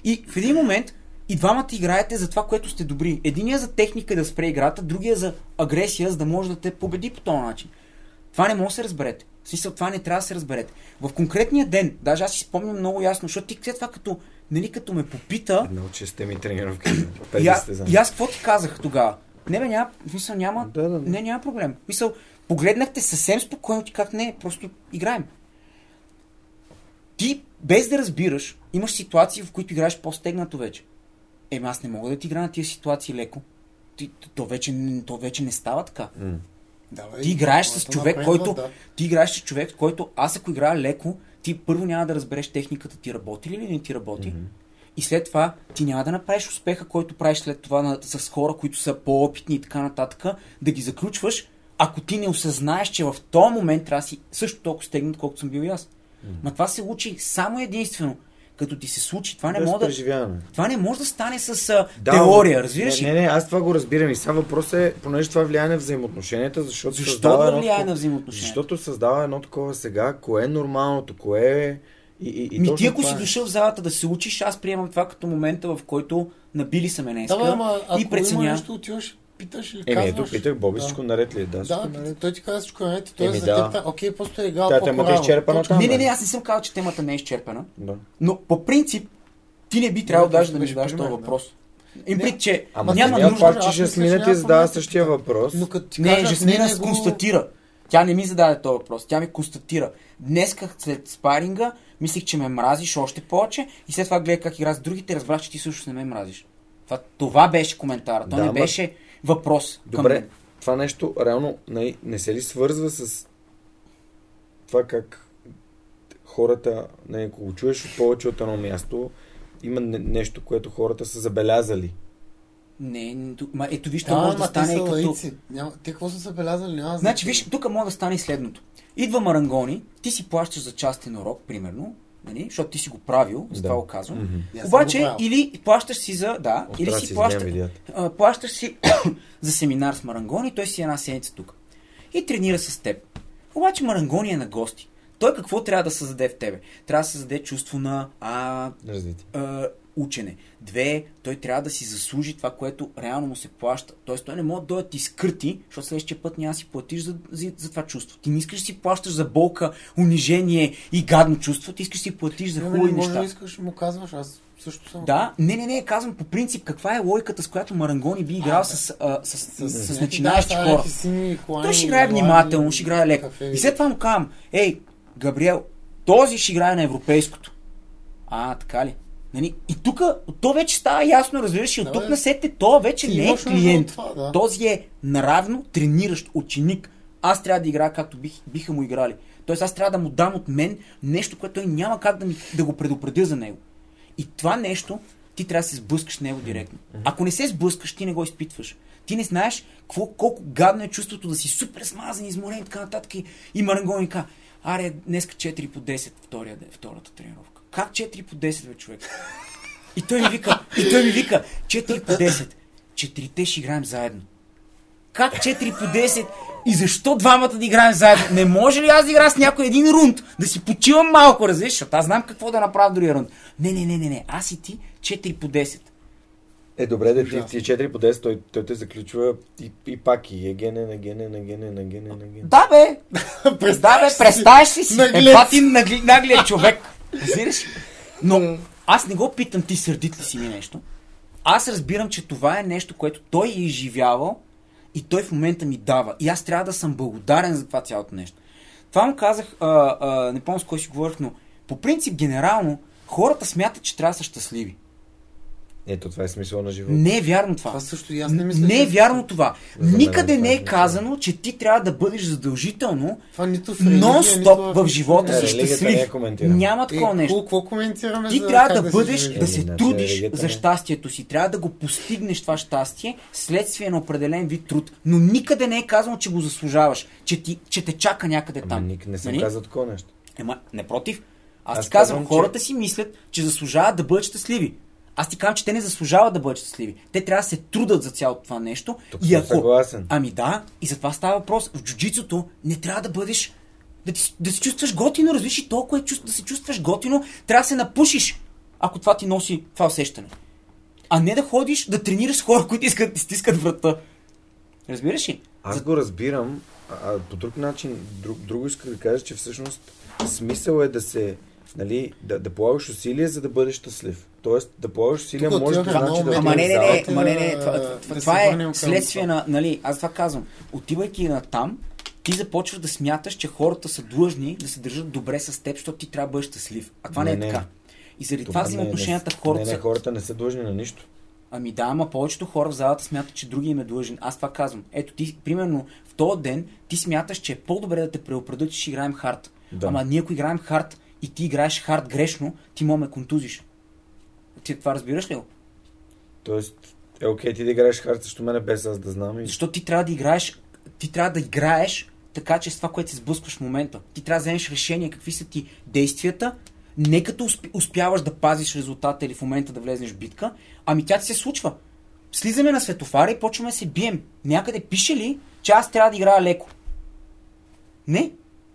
И в един момент и двамата играете за това, което сте добри. Единият за техника да спре играта, другия за агресия, за да може да те победи по този начин. Това не може да се разберете. В смисъл, това не трябва да се разберете. В конкретния ден, даже аз си спомням много ясно, защото ти това като, нали, като ме попита... Много честе ми тренировки. и, а, и аз какво ти казах тогава? Не бе, няма, мисъл, няма, да, да, да. Не, няма проблем. Мисъл, погледнахте съвсем спокойно, ти как не, просто играем. Ти, без да разбираш, имаш ситуации, в които играеш по-стегнато вече. Ема аз не мога да ти игра на тия ситуации леко. Ти, то, вече, то вече не става така. Mm. Давай, ти играеш с човек, напред, който... Да. Ти играеш с човек, който аз ако играя леко, ти първо няма да разбереш техниката ти работи ли или не ти работи. Mm-hmm. И след това ти няма да направиш успеха, който правиш след това на, с хора, които са по-опитни и така нататък, да ги заключваш, ако ти не осъзнаеш, че в този момент трябва да си също толкова стегнат, колкото съм бил и аз. Mm-hmm. Ма това се учи само единствено. Като ти се случи, това не, може да, това не може да стане с а, да, теория, разбираш ли? Не, не, аз това го разбирам и сега въпрос е, понеже това влияе на взаимоотношенията, защото Защо създава да влияе едно, на взаимоотношенията? Защото създава едно такова сега, кое е нормалното, кое е... И, и, и Ми ти ако това... си дошъл в залата да се учиш, аз приемам това като момента, в който набили са менеска да, ама, и преценя... Има нещо, отиваш, питаш или казваш... Еми ето, питах, Боби, всичко наред ли е? Да, да наред. Той ти казва всичко наред и той е за теб, окей, просто е играл по-корално. Не, не, не, аз не съм казал, че темата не е изчерпана, да. Но по принцип ти не би трябвало даже да ми задаваш този въпрос. Имплик, че ама няма нужда... Ама че Жасмина ти задава същия въпрос. Не, Жасмина се констатира. Тя не ми зададе този въпрос, тя ми констатира. Днеска след спаринга мислих, че ме мразиш още повече и след това гледах как игра с другите, разбрах, че ти също не ме мразиш. Това, това беше коментарът, то да, не беше въпрос към добре, мен. Това нещо реално не, не се ли свързва с това как хората, не, ако го чуеш от повече от едно място, има нещо, което хората са забелязали. Не, не ма, ето виж, това може да стане и като... Няма, те какво са забелязали? Няма значи виж, тук може да стане и следното. Идва Марангони, ти си плащаш за частен урок, примерно, защото ти си го правил, за да. Това го казвам. Mm-hmm. Обаче, или плащаш си за... Да, Остра или си, си плаща, а, плащаш си за семинар с Марангони, той си една седмица тук. И тренира с теб. Обаче Марангони е на гости. Той какво трябва да създаде в тебе? Трябва да създаде чувство на а, а, учене. Две, той трябва да си заслужи това, което реално му се плаща. Тоест, той не може да дойде ти скрити, защото следващия път няма да си платиш за, за, за това чувство. Ти не искаш да си плащаш за болка, унижение и гадно чувство, ти искаш да си платиш за хубави не, не, неща. Може да искаш, му казваш, аз също съм... Да, не, не, не, казвам по принцип каква е логиката, с която Марангони би играл а, с, а, с, с, с, с начинаещи да, хора. Сини, клани, той ще играе внимателно, ще играе леко. Кафе, и след това му казвам, ей, Габриел, този ще играе на европейското. А, така ли? Нали? И тук, то вече става ясно, разбираш, и от тук насетне, то вече не е клиент. Това, да. Този е наравно трениращ ученик. Аз трябва да играя както бих, биха му играли. Тоест аз трябва да му дам от мен нещо, което той няма как да, ми, да го предупредя за него. И това нещо, ти трябва да се сблъскаш с него директно. Ако не се сблъскаш, ти не го изпитваш. Ти не знаеш какво, колко гадно е чувството да си супер смазан, изморен и така нататък. И Марангони казва, аре, днеска четири по десет втория, втората тренировка. Как четири по десет, бе, човек? И той ми вика, и той ми вика, четири по десет. Четирите ще играем заедно. Как четири по десет? И защо двамата да играем заедно? Не може ли аз да игра с някой един рунд? Да си почивам малко, разбираш, защото аз знам какво да направя другия рунд. Не, не, не, не, не, аз и ти четири по десет. Е, добре, да ти четири по десет, той, той те заключва и, и пак и егене, нагене, нагене, нагене, нагене. Да, бе! Да, бе, представяш ли си? Е, патин наглед човек. Разбираш? Но аз не го питам ти сърдит ли си ми нещо. Аз разбирам, че това е нещо, което той е изживявал и той в момента ми дава. И аз трябва да съм благодарен за това цялото нещо. Това му казах, а, а, не помня с кой си говорих, но по принцип генерално хората смятат, че трябва да са щастливи. Ето, това е смисъл на живота. Не е вярно това. Това също и аз не мисля. Не е вярно това. Никъде не е казано, че ти трябва да бъдеш задължително нон-стоп в живота си щастлив. Няма такова нещо. Ти трябва да бъдеш, да се трудиш за щастието си. Трябва да го постигнеш това щастие следствие на определен вид труд. Но никъде не е казано, че го заслужаваш. Че, ти, че те чака някъде там. Не се казва такова нещо. Ема, напротив. Аз ти казвам, хората си мислят, че заслужават да бъдат щастливи. Аз ти казвам, че те не заслужават да бъдат щастливи. Те трябва да се трудат за цялото това нещо. Тук и ако... съгласен. Ами да, и за това става въпрос. В джуджицуто не трябва да бъдеш... Да, ти, да се чувстваш готино, развиш и толкова е чувств... да се чувстваш готино, трябва да се напушиш, ако това ти носи това усещане. А не да ходиш да тренираш хора, които искат да ти стискат врата. Разбираш ли? Аз за... го разбирам, А по друг начин, друг, друго иска да кажа, че всъщност смисъл е да се, нали, да, да полагаш усилия, за да бъдеш щастлив. Тоест, да полагаш усилия, тук, може да значи да... Ама не, не, не, ама не, не, това, това, това, това е следствие на, нали, аз това казвам, отивайки на там, ти започваш да смяташ, че хората са длъжни да се държат добре с теб, защото ти трябва да бъдеш щастлив. А това не, не е така. И заради това взаимоотношенията хората... Не, не, хората не са длъжни на нищо. Ами да, ама повечето хора в залата смятат, че други им е длъжен. Аз това казвам. Ето ти, примерно, в този ден ти смяташ, че е по-добре да те преопредат, че ще играем хард. Да. Ама ние ако играем хард и ти играеш хард грешно, ти мога ме контузиш. Ти това разбираш ли го? Тоест, е окей, ти да играеш хард също мене без аз да знам. И... Защото ти трябва да играеш, ти трябва да играеш така, че с това, което се сблъскваш в момента. Ти трябва да вземеш решение какви са ти действията. Не като успяваш да пазиш резултата или в момента да влезнеш в битка, ами тя ти се случва. Слизаме на светофара и почваме да се бием. Някъде пише ли, че аз трябва да играя леко? Не,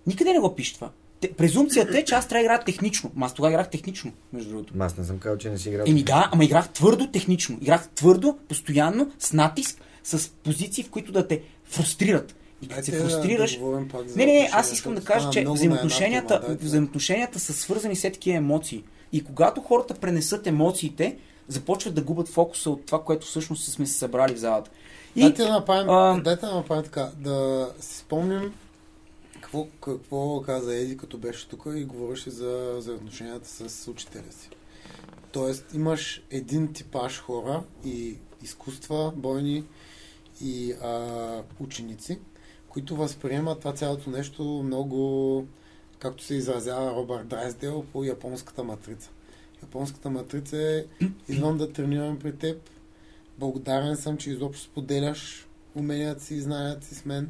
никъде не го пише това. Презумпцията е, че аз трябва да играя технично. Ма аз тогава играх технично, между другото. Аз не съм казал, че не си играл. Еми да, ама играх твърдо технично. Играх твърдо, постоянно, с натиск, с позиции, в които да те фрустрират. И като се фрустрираш... Да не, не, аз искам да кажа, а, че взаимоотношенията, да, взаимоотношенията са свързани с такива емоции. И когато хората пренесат емоциите, започват да губят фокуса от това, което всъщност сме се събрали в залата. И, дайте да направим, а... дайте да направим така, да си спомним какво, какво каза Еди, като беше тук и говореше за взаимоотношенията с учителя си. Тоест, имаш един типаж хора и изкуства, бойни и а, ученици, които възприемат това цялото нещо много, както се изразява Робърт Драйсдейл по японската матрица. Японската матрица е, идвам да тренирам при теб, благодарен съм, че изобщо споделяш уменията си и знанията си с мен.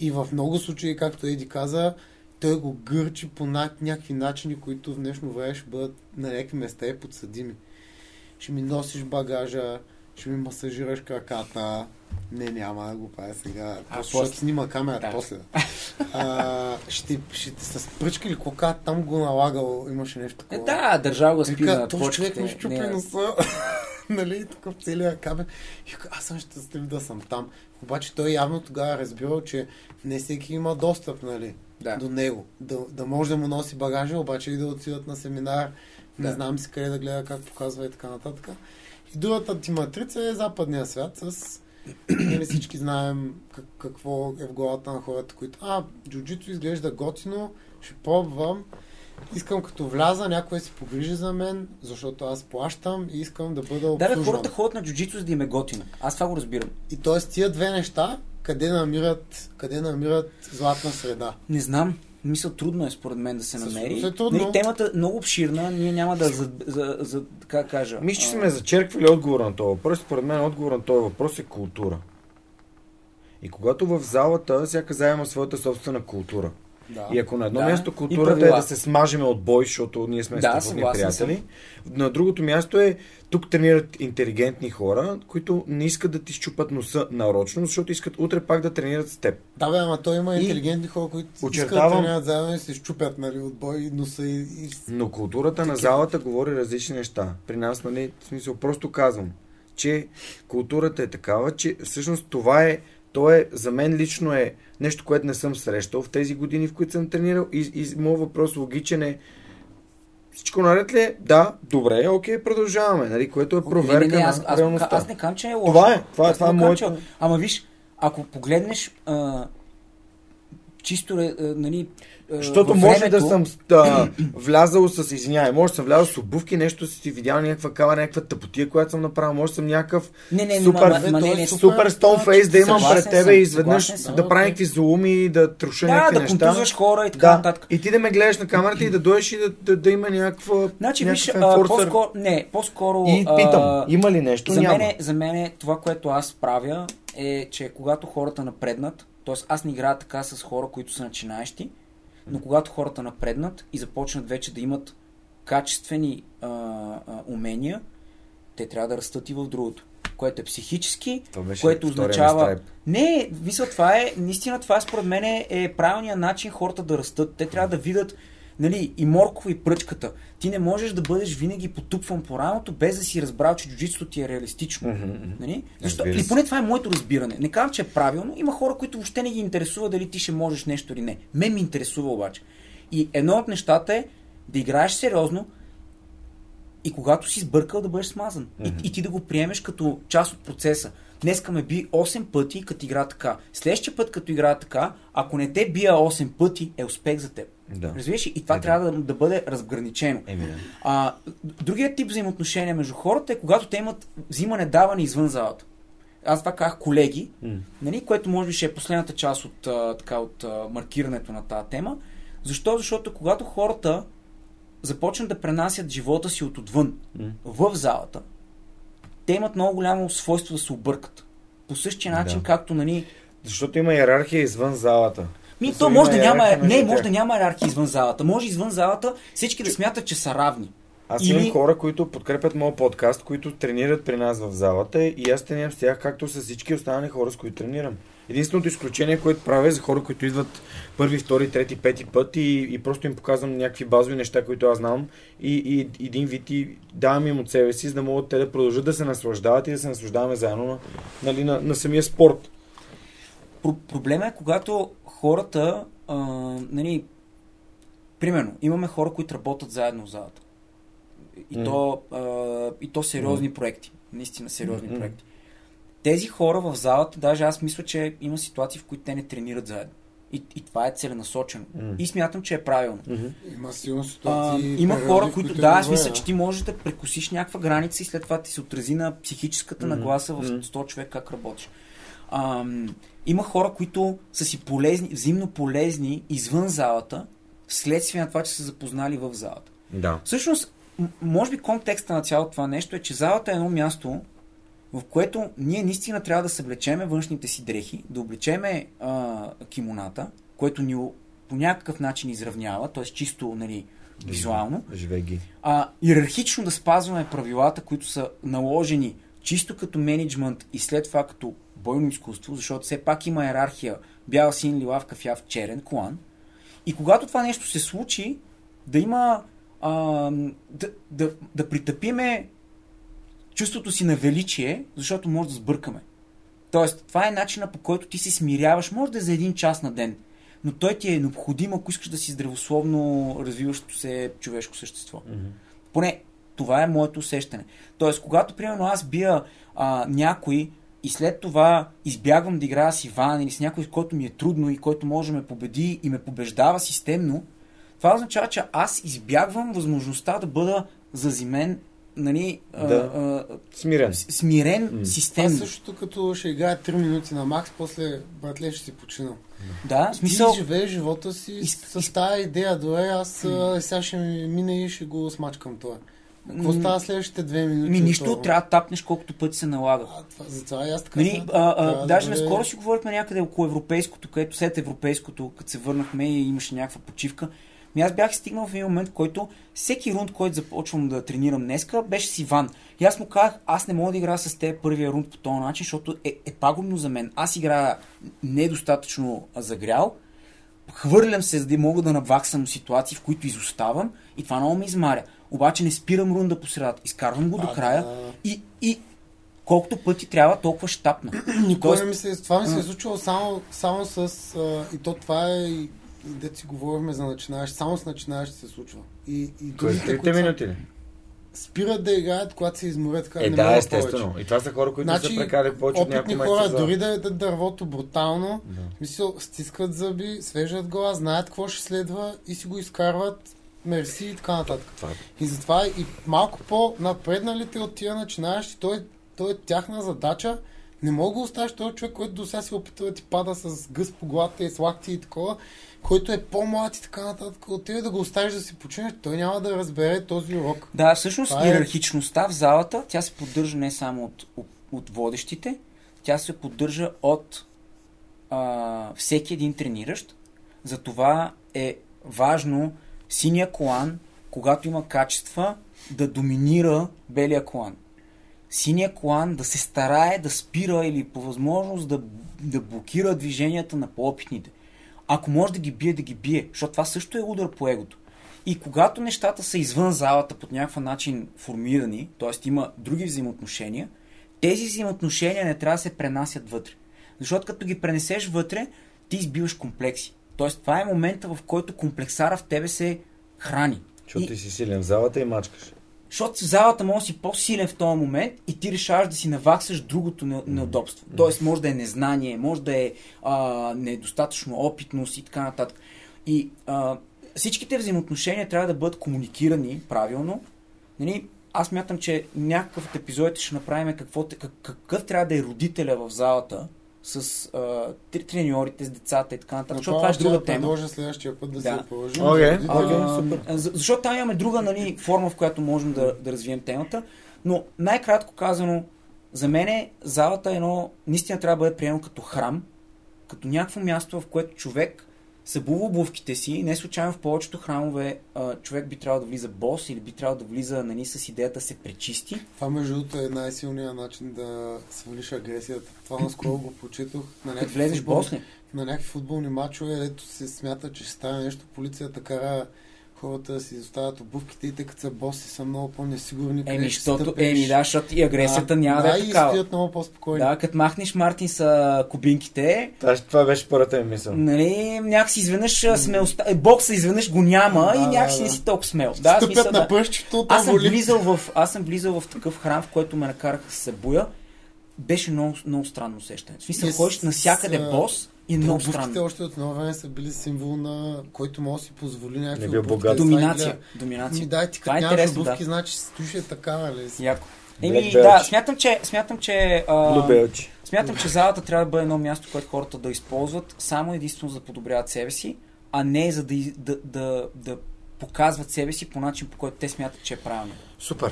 И в много случаи, както Еди каза, той го гърчи по някакви начини, които в днешно време ще бъдат на някакви места и подсъдими. Ще ми носиш багажа, ще ми масажираш краката. Не, няма да го правя сега. А, после ще снима камерата, да. После. А, ще, ще те с пръчка или кока, там го налагал, имаше нещо такова. Е, да, държава го спина. Този човек ми щупи носа, нали, такъв целия камер. И аз съм щастлив да съм там. Обаче той явно тогава разбирал, че не всеки има достъп, нали, да, до него. Да, да може да му носи багажа, обаче и да отидат на семинар, да. Не знам си къде да гледа, как показва и така нататък. И другата ти матрица е западния свят с... Ние всички знаем как, какво е в главата на хората, които а, джиу-джитсу изглежда готино, ще пробвам, искам като вляза, някой си погрижи за мен, защото аз плащам и искам да бъда обслужван. Да, бе, хората ходят на джиу-джитсу, за да им е готино. Аз това го разбирам. И т.е. тия две неща, къде намират, къде намират златна среда? Не знам. Мисля, трудно е според мен да се намери. Е трудно. Нали, темата е много обширна, ние няма да за, за, за така кажа. Мисля, че сме зачерквали отговора на този въпрос. Според мен отговор на този въпрос е култура. И когато в залата всяка заема своята собствена култура. Да. И ако на едно да, място културата е да се смажеме от бой, защото ние сме да, стъпотни приятели, съм. На другото място е тук тренират интелигентни хора, които не искат да ти счупат носа нарочно, защото искат утре пак да тренират с теб. Да, бе, ама той има и интелигентни хора, които очертавам... искат да тренират заедно и се счупят, нали, от бой, носа и... и... Но културата Таки... на залата говори различни неща. При нас, нали, в смисъл, просто казвам, че културата е такава, че всъщност това е... То е, за мен лично е нещо, което не съм срещал в тези години, в които съм тренирал и, и моят въпрос логичен е всичко наред ли е? Да, добре, окей, продължаваме, нали, което е проверка не, не, не, аз, на реалността. Аз, аз не кам, че е лошо. Това е, това, това е моето. Ама виж, ако погледнеш а, чисто, а, нали... Защото може времето... да съм а, влязал с, извинявай, може да съм влязал с обувки, нещо си ти видял някаква кава, някаква тъпотия, която съм направил, може да съм някакъв не, не, супер, ма, ма, не, не, супер стоунфейс, да имам пред тебе и изведнъж да, да правя някакви злоуми, да труша да, някакви да неща. Да, да контузваш хора и така нататък. Да. И ти да ме гледаш на камерата и да дойдеш и да, да, да има някаква, значи, някакъв енфорсър. По-скоро, не, по-скоро... И питам, а, има ли нещо? За мен, за мен това, което аз правя е, че когато хората напреднат, т.е. аз не играя така с хора, които са начинаещи, но когато хората напреднат и започнат вече да имат качествени а, а, умения, те трябва да растат и в другото, което е психически, което означава... Не, мисля, това е, наистина това според мен е правилният начин хората да растат. Те трябва да видят нали, и моркова и пръчката. Ти не можеш да бъдеш винаги потупван по рамото, без да си разбрал, че джуджитството ти е реалистично. Mm-hmm. Нали? Защо? Или поне това е моето разбиране. Не казвам, че е правилно. Има хора, които въобще не ги интересува дали ти ще можеш нещо или не. Мен ми интересува обаче. И едно от нещата е да играеш сериозно и когато си сбъркал да бъдеш смазан. Mm-hmm. И, и ти да го приемеш като част от процеса. Днеска ме би осем пъти, като игра така. Следващия път, като игра така, ако не те бия осем пъти, е успех за теб. Да. Разбираш ли? И това е, трябва да, да бъде разграничено. Е, а, другият тип взаимоотношения между хората е когато те имат взимане, даване извън залата. Аз това казах колеги, mm. нали, което може би ще е последната част от, а, така, от а, маркирането на тази тема. Защо? Защото когато хората започнат да пренасят живота си от отвън mm. в залата, те имат много голямо свойство да се объркат. По същия начин, да. Както нали... Защото има иерархия извън залата. Ми, то може да няма... Не, може да няма иерархия извън залата. Може извън залата всички да смятат, че са равни. Аз Или... имам хора, които подкрепят моят подкаст, които тренират при нас в залата и аз тренирам с тях, както с всички останали хора, с които тренирам. Единственото изключение, което правя е за хора, които идват първи, втори, трети, пети път и, и просто им показвам някакви базови неща, които аз знам и, и един вид и давам им от себе си, за да могат те да продължат да се наслаждават и да се наслаждаваме заедно на, нали, на, на самия спорт. Про- проблема е, когато хората, а, нали, примерно, имаме хора, които работят заедно в залата. И, mm. то, а, и то сериозни mm. проекти. Наистина сериозни mm-hmm. проекти. Тези хора в залата, даже аз мисля, че има ситуации, в които те не тренират заедно. И, и това е целенасочено. Mm. И смятам, че е правилно. Mm-hmm. Има силно ситуации. А, има хора, които, които да, аз мисля, че ти можеш да прекусиш някаква граница и след това ти се отрази на психическата mm-hmm. нагласа в сто човек как работиш. А, има хора, които са си полезни, взаимно полезни извън залата, следствие на това, че са запознали в залата. Да. Всъщност, може би контекста на цялото това нещо е, че залата е едно място, в което ние наистина трябва да съблечеме външните си дрехи, да облечеме а, кимоната, което ни по някакъв начин изравнява, т.е. чисто нали, визуално, а, иерархично да спазваме правилата, които са наложени чисто като менеджмент и след това като бойно изкуство, защото все пак има иерархия бял, син, лилав, кафяв, черен, колан. И когато това нещо се случи, да има а, да, да, да притъпиме чувството си на величие, защото може да сбъркаме. Тоест, това е начина, по който ти се смиряваш, може да е за един час на ден, но той ти е необходим, ако искаш да си здравословно развиващо се човешко същество. Mm-hmm. Поне това е моето усещане. Тоест, когато, примерно, аз бия а, някой и след това избягвам да играя с Иван или с някой, който ми е трудно и който може да ме победи и ме побеждава системно, това означава, че аз избягвам възможността да бъда зазимен, нали, да. а, а, смирен, смирен mm. системно. Аз също като ще играя три минути на макс, после братле ще си починам. Да, ти смисъл... живее живота си Иск... с тази идея, дое аз mm. сега ще мине и ще го смачкам това. Какво става следващите две минути? Ми, нищо, това? Трябва да тапнеш колкото пъти се налага. А, това, за това и аз така. Нали, а, а, даже да наскоро си говорихме някъде около европейското, където след европейското, като се върнахме и имаше някаква почивка. Ми аз бях стигнал в един момент, в който всеки рунд, който започвам да тренирам днеска, беше с Иван. И аз му казах, аз не мога да играя с теб първия рунд по този начин, защото е, е пагубно за мен. Аз играя недостатъчно загрял, хвърлям се, за да мога да наваксам ситуации, в които изоставам и това много ме измаря. Обаче не спирам рунда по средата, изкарвам го а, до края да. и, и колкото пъти трябва, толкова щапна. Никой ми се, това ми се е случило само, само с... А, и то това е... Де си говорихме за начинаещи, само с начинаещи се случва. И, и другите, които минути са, спират да играят, когато се изморят. Е, не да, естествено. Повече. И това са хора, които значи, са прекарали повече от някои хора, месеца. Дори да ядат дървото брутално, да. Мисъл, стискат зъби, свежат глава, знаят какво ще следва и си го изкарват, мерси и така нататък. И затова и малко по-напредналите от тия начинаещи, той, той е тяхна задача. Не мога да оставиш този човек, който до сега се опитва да ти пада с гъс по главата и с лакти и такова, който е по-млад и така нататък, отива да го оставиш да си починеш, той няма да разбере този урок. Да, всъщност е... иерархичността в залата, тя се поддържа не само от, от, от водещите, тя се поддържа от а, всеки един трениращ. Затова е важно синия колан, когато има качества, да доминира белия колан. Синия колан да се старае да спира или по възможност да, да блокира движенията на по-опитните. Ако може да ги бие, да ги бие, защото това също е удар по егото. И когато нещата са извън залата по някакъв начин формирани, т.е. има други взаимоотношения, тези взаимоотношения не трябва да се пренасят вътре. Защото като ги пренесеш вътре, ти избиваш комплекси. Т.е. това е момента, в който комплексара в тебе се храни. Защото и... ти си силен в залата и мачкаш. Защото в залата може да си по-силен в този момент и ти решаваш да си наваксаш другото не... mm. неудобство. Т.е. може да е незнание, може да е а, недостатъчно опитност и така нататък. И а, всичките взаимоотношения трябва да бъдат комуникирани правилно. Нали? Аз мятам, че някакъв от епизодите ще направим какво, какъв трябва да е родителя в залата с а, треньорите, с децата и така нататък. Защото това е друга тема. Продължа следващия път да, да. се положим. Okay. Okay, а, защото там имаме друга, нали, форма, в която можем да, да развием темата. Но най-кратко казано, за мен залата е едно, наистина трябва да бъде приемано като храм, като някакво място, в което човек събува обувките си. Не случайно в повечето храмове а, човек би трябвало да влиза бос или би трябвало да влиза, нали, с идеята да се пречисти. Това между другото е най-силният начин да свалиш агресията. Това наскоро го прочитах. На някакви влезеш футбол... бос ли? На някакви футболни мачове, ето се смята, че ще стане нещо. Полицията кара хората да си изоставят обувките и те като са боси са много по-несигурни. Еми, защото, еми да, защото и агресията а, няма да, да е такава. Да, и стоят много по-спокойни. Да, като махнеш Мартин са кубинките. Та, това беше първата ми мисъл. Нали, някакси изведнъж сме оста... бокса изведнъж го няма да, и някакси да, да. не си толкова смел. Да, стъпят смисъл, на пъщето, да. Аз съм влизал в, аз съм влизал в такъв храм, в който ме накараха да се буя. Беше много, много странно усещане. В смисъл, ходиш навсякъде бос. И много странно. Още от много време са били символ на който може да си позволи някакви обувки. Доминация. Доминация. Ами, да, ти като нямаш обувки, да. значи се стоиш така, нали? Яко. Еми, да, смятам, че... Смятам, че а, смятам, че залата трябва да бъде едно място, което хората да използват само единствено за да подобряват себе си, а не за да, да, да, да показват себе си по начин, по който те смятат, че е правилно. Супер.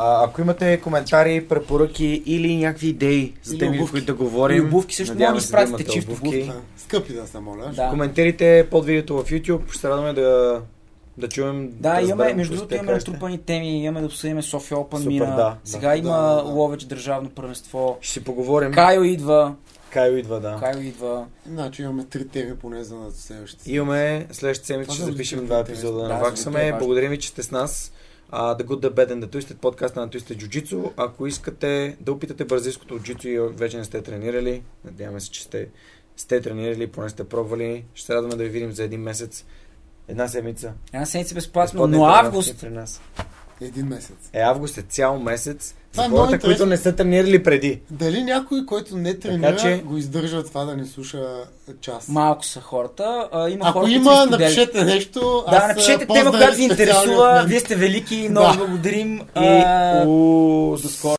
А, ако имате коментари, препоръки или някакви идеи за теми, в които да говорим... И обувки също може да изпратите чифт обувки. Скъпи да са, моля. Да. Коментирайте под видеото в YouTube. Ще се радваме да, да чуем... Да, да имаме, между другото имаме натрупани теми. Имаме да обсъдим Sofia Open мина. Да, Сега да, има да, Lovech държавно първенство. Ще си поговорим. Kayo идва. Кайо идва, да. Кайо идва. Значи имаме три теми поне за следващите. Имаме следващите седмици, ще запишем два епизода. Наваксаме. Благодарим ви, че сте с нас. Uh, The Good, The Bad, and The Twisted, подкаста на Twisted Jiu-Jitsu. Ако искате да опитате бразилското джицу и вече не сте тренирали, надяваме се, че сте, сте тренирали, поне сте пробвали. Ще се радваме да ви видим за един месец. Една седмица. Една седмица безплатно, но август... При нас. Един месец. Е, август е цял месец. Това за хората, е които не са тренирали преди. Дали някой, който не тренира, така, че... го издържа това да не слуша час? Малко са хората. А, има Ако хора, има, напишете нещо. Да, аз напишете тема, която ви интересува. Вие сте велики, много да. благодарим. И... А... У... До скоро.